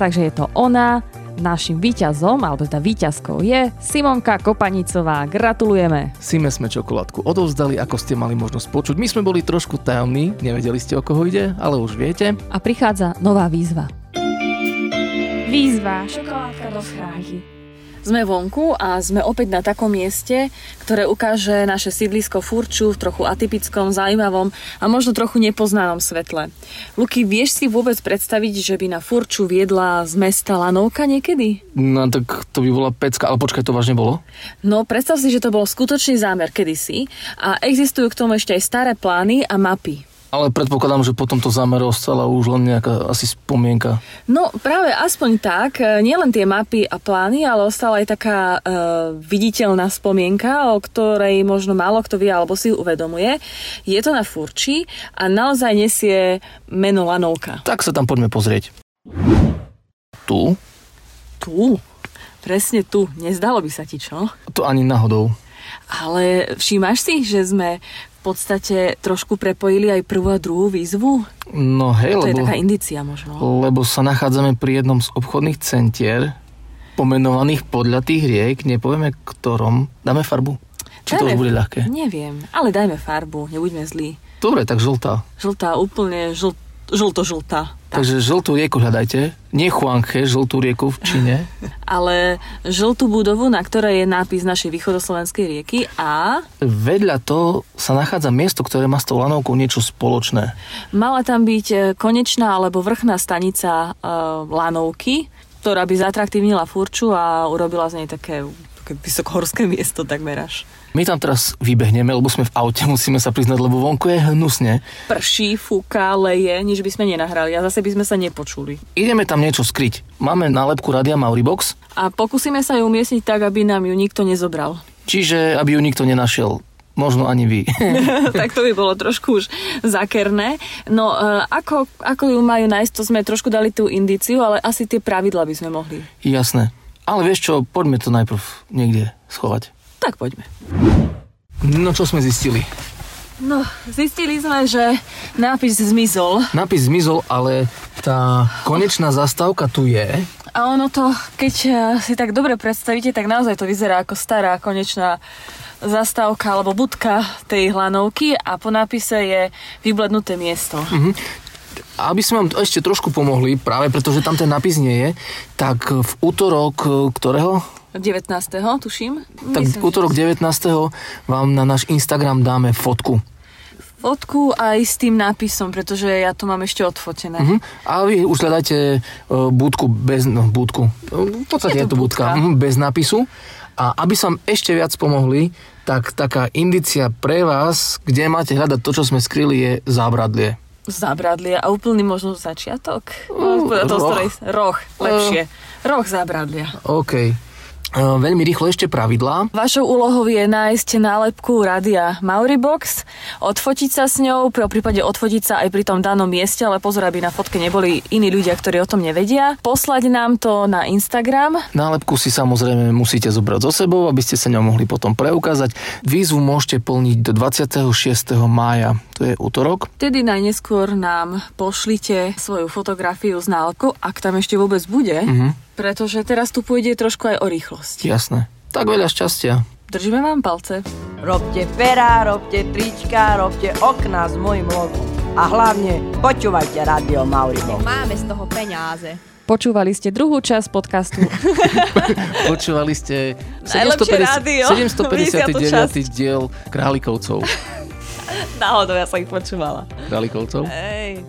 Takže je to ona. Našim víťazom, alebo teda víťazkou je Simonka Kopanicová. Gratulujeme. Sime sme čokoládku odovzdali, ako ste mali možnosť počuť. My sme boli trošku tajomní, nevedeli ste, o koho ide, ale už viete. A prichádza nová výzva. Výzva Čokoládka do schráhy. Sme vonku a sme opäť na takom mieste, ktoré ukáže naše sídlisko Furču v trochu atypickom, zaujímavom a možno trochu nepoznanom svetle. Luky, vieš si vôbec predstaviť, že by na Furču viedla z mesta lanovka niekedy? No tak to by bola pecka, ale počkaj, to vážne bolo? No predstav si, že to bol skutočný zámer kedysi a existujú k tomu ešte aj staré plány a mapy. Ale predpokladám, že po tomto zámere ostala už len nejaká asi spomienka. No práve aspoň tak, nielen tie mapy a plány, ale ostala aj taká viditeľná spomienka, o ktorej možno málo kto vie alebo si ju uvedomuje. Je to na Furči a naozaj nesie meno lanovka. Tak sa tam poďme pozrieť. Tu? Presne tu. Nezdalo by sa ti, čo? To ani náhodou. Ale všímaš si, že sme... v podstate trošku prepojili aj prvú a druhú výzvu? No hej, to je taká indícia možno. Lebo sa nachádzame pri jednom z obchodných centier, pomenovaných podľa tých riek, nepovieme ktorom. Dáme farbu? Či to už bude ľahké? Neviem, ale dajme farbu, nebuďme zlí. Dobre, tak žltá. Žltá, úplne žlto-žltá. Takže žltú rieku hľadajte, nie Chuanche, žltú rieku v Číne. Ale žltú budovu, na ktorej je nápis našej východoslovenskej rieky a... Vedľa toho sa nachádza miesto, ktoré má s tou lanovkou niečo spoločné. Mala tam byť konečná alebo vrchná stanica lanovky, ktorá by zatraktívnila Furču a urobila z nej také vysokohorské miesto takmer až. My tam teraz vybehneme, lebo sme v aute, musíme sa priznať, lebo vonku je hnusne. Prší, fúka, leje, nič by sme nenahrali a zase by sme sa nepočuli. Ideme tam niečo skryť. Máme nálepku Rádia Mauribox. A pokúsime sa ju umiestniť tak, aby nám ju nikto nezobral. Čiže, aby ju nikto nenašiel. Možno ani vy. Tak to by bolo trošku už zakerné. No, ako ju majú nájsť, to sme trošku dali tú indíciu, ale asi tie pravidlá by sme mohli. Jasné. Ale vieš čo, poďme to najprv niekde schovať. Tak poďme. No čo sme zistili? No, zistili sme, že nápis zmizol. Nápis zmizol, ale tá konečná zastávka tu je. A ono to, keď si tak dobre predstavíte, tak naozaj to vyzerá ako stará konečná zastávka alebo budka tej Hlanovky a po nápise je vyblednuté miesto. Mhm. Aby sme vám ešte trošku pomohli, práve pretože tam ten nápis nie je, tak v útorok ktorého? 19. tuším. Tak v útorok 19. vám na náš Instagram dáme fotku. Fotku aj s tým nápisom, pretože ja to mám ešte odfotené. Uh-huh. A vy už hľadáte búdku bez... No, búdku. V podstate je to búdka. Bez nápisu. A aby som ešte viac pomohli, tak taká indícia pre vás, kde máte hľadať to, čo sme skryli, je zábradlie. Zábradlia a úplný možno začiatok. Roh. Lepšie. Roh zábradlia. OK. Veľmi rýchlo ešte pravidlá. Vašou úlohou je nájsť nálepku Rádia Mauribox, odfotiť sa s ňou, pri prípade odfotiť sa aj pri tom danom mieste, ale pozor, aby na fotke neboli iní ľudia, ktorí o tom nevedia. Poslať nám to na Instagram. Nálepku si samozrejme musíte zobrať so sebou, aby ste sa ňou mohli potom preukázať. Výzvu môžete plniť do 26. mája, to je utorok. Tedy najneskôr nám pošlite svoju fotografiu s nálepkou, ak tam ešte vôbec bude. Mhm. Pretože teraz tu pôjde trošku aj o rýchlosť. Jasné. Tak veľa šťastia. Držíme vám palce. Robte perá, robte trička, robte okná s mojim logom. A hlavne počúvajte Rádio Mauribox. Máme z toho peniaze. Počúvali ste druhú časť podcastu. Počúvali ste 759. diel Králikovcov. Náhodou, ja som ich počúvala. Králikovcov? Hej.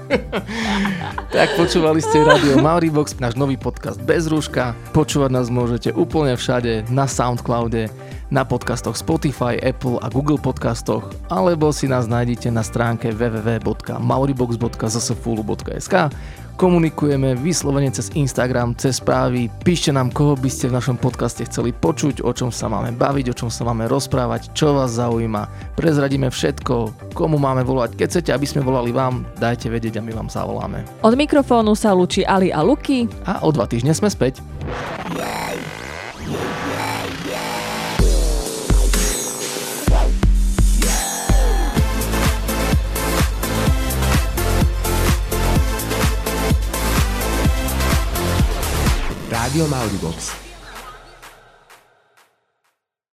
Tak počúvali ste Rádio Mauribox, náš nový podcast Bez rúška. Počúvať nás môžete úplne všade, na Soundcloude, na podcastoch Spotify, Apple a Google podcastoch, alebo si nás nájdete na stránke www.mauribox.zsfulu.sk. Komunikujeme vyslovene cez Instagram, cez správy. Píšte nám, koho by ste v našom podcaste chceli počuť, o čom sa máme baviť, o čom sa máme rozprávať, čo vás zaujíma. Prezradíme všetko, komu máme volať. Keď chcete, aby sme volali vám, dajte vedieť a my vám zavoláme. Od mikrofónu sa lúči Ali a Luky. A o 2 týždne sme späť. Rádio Mauribox.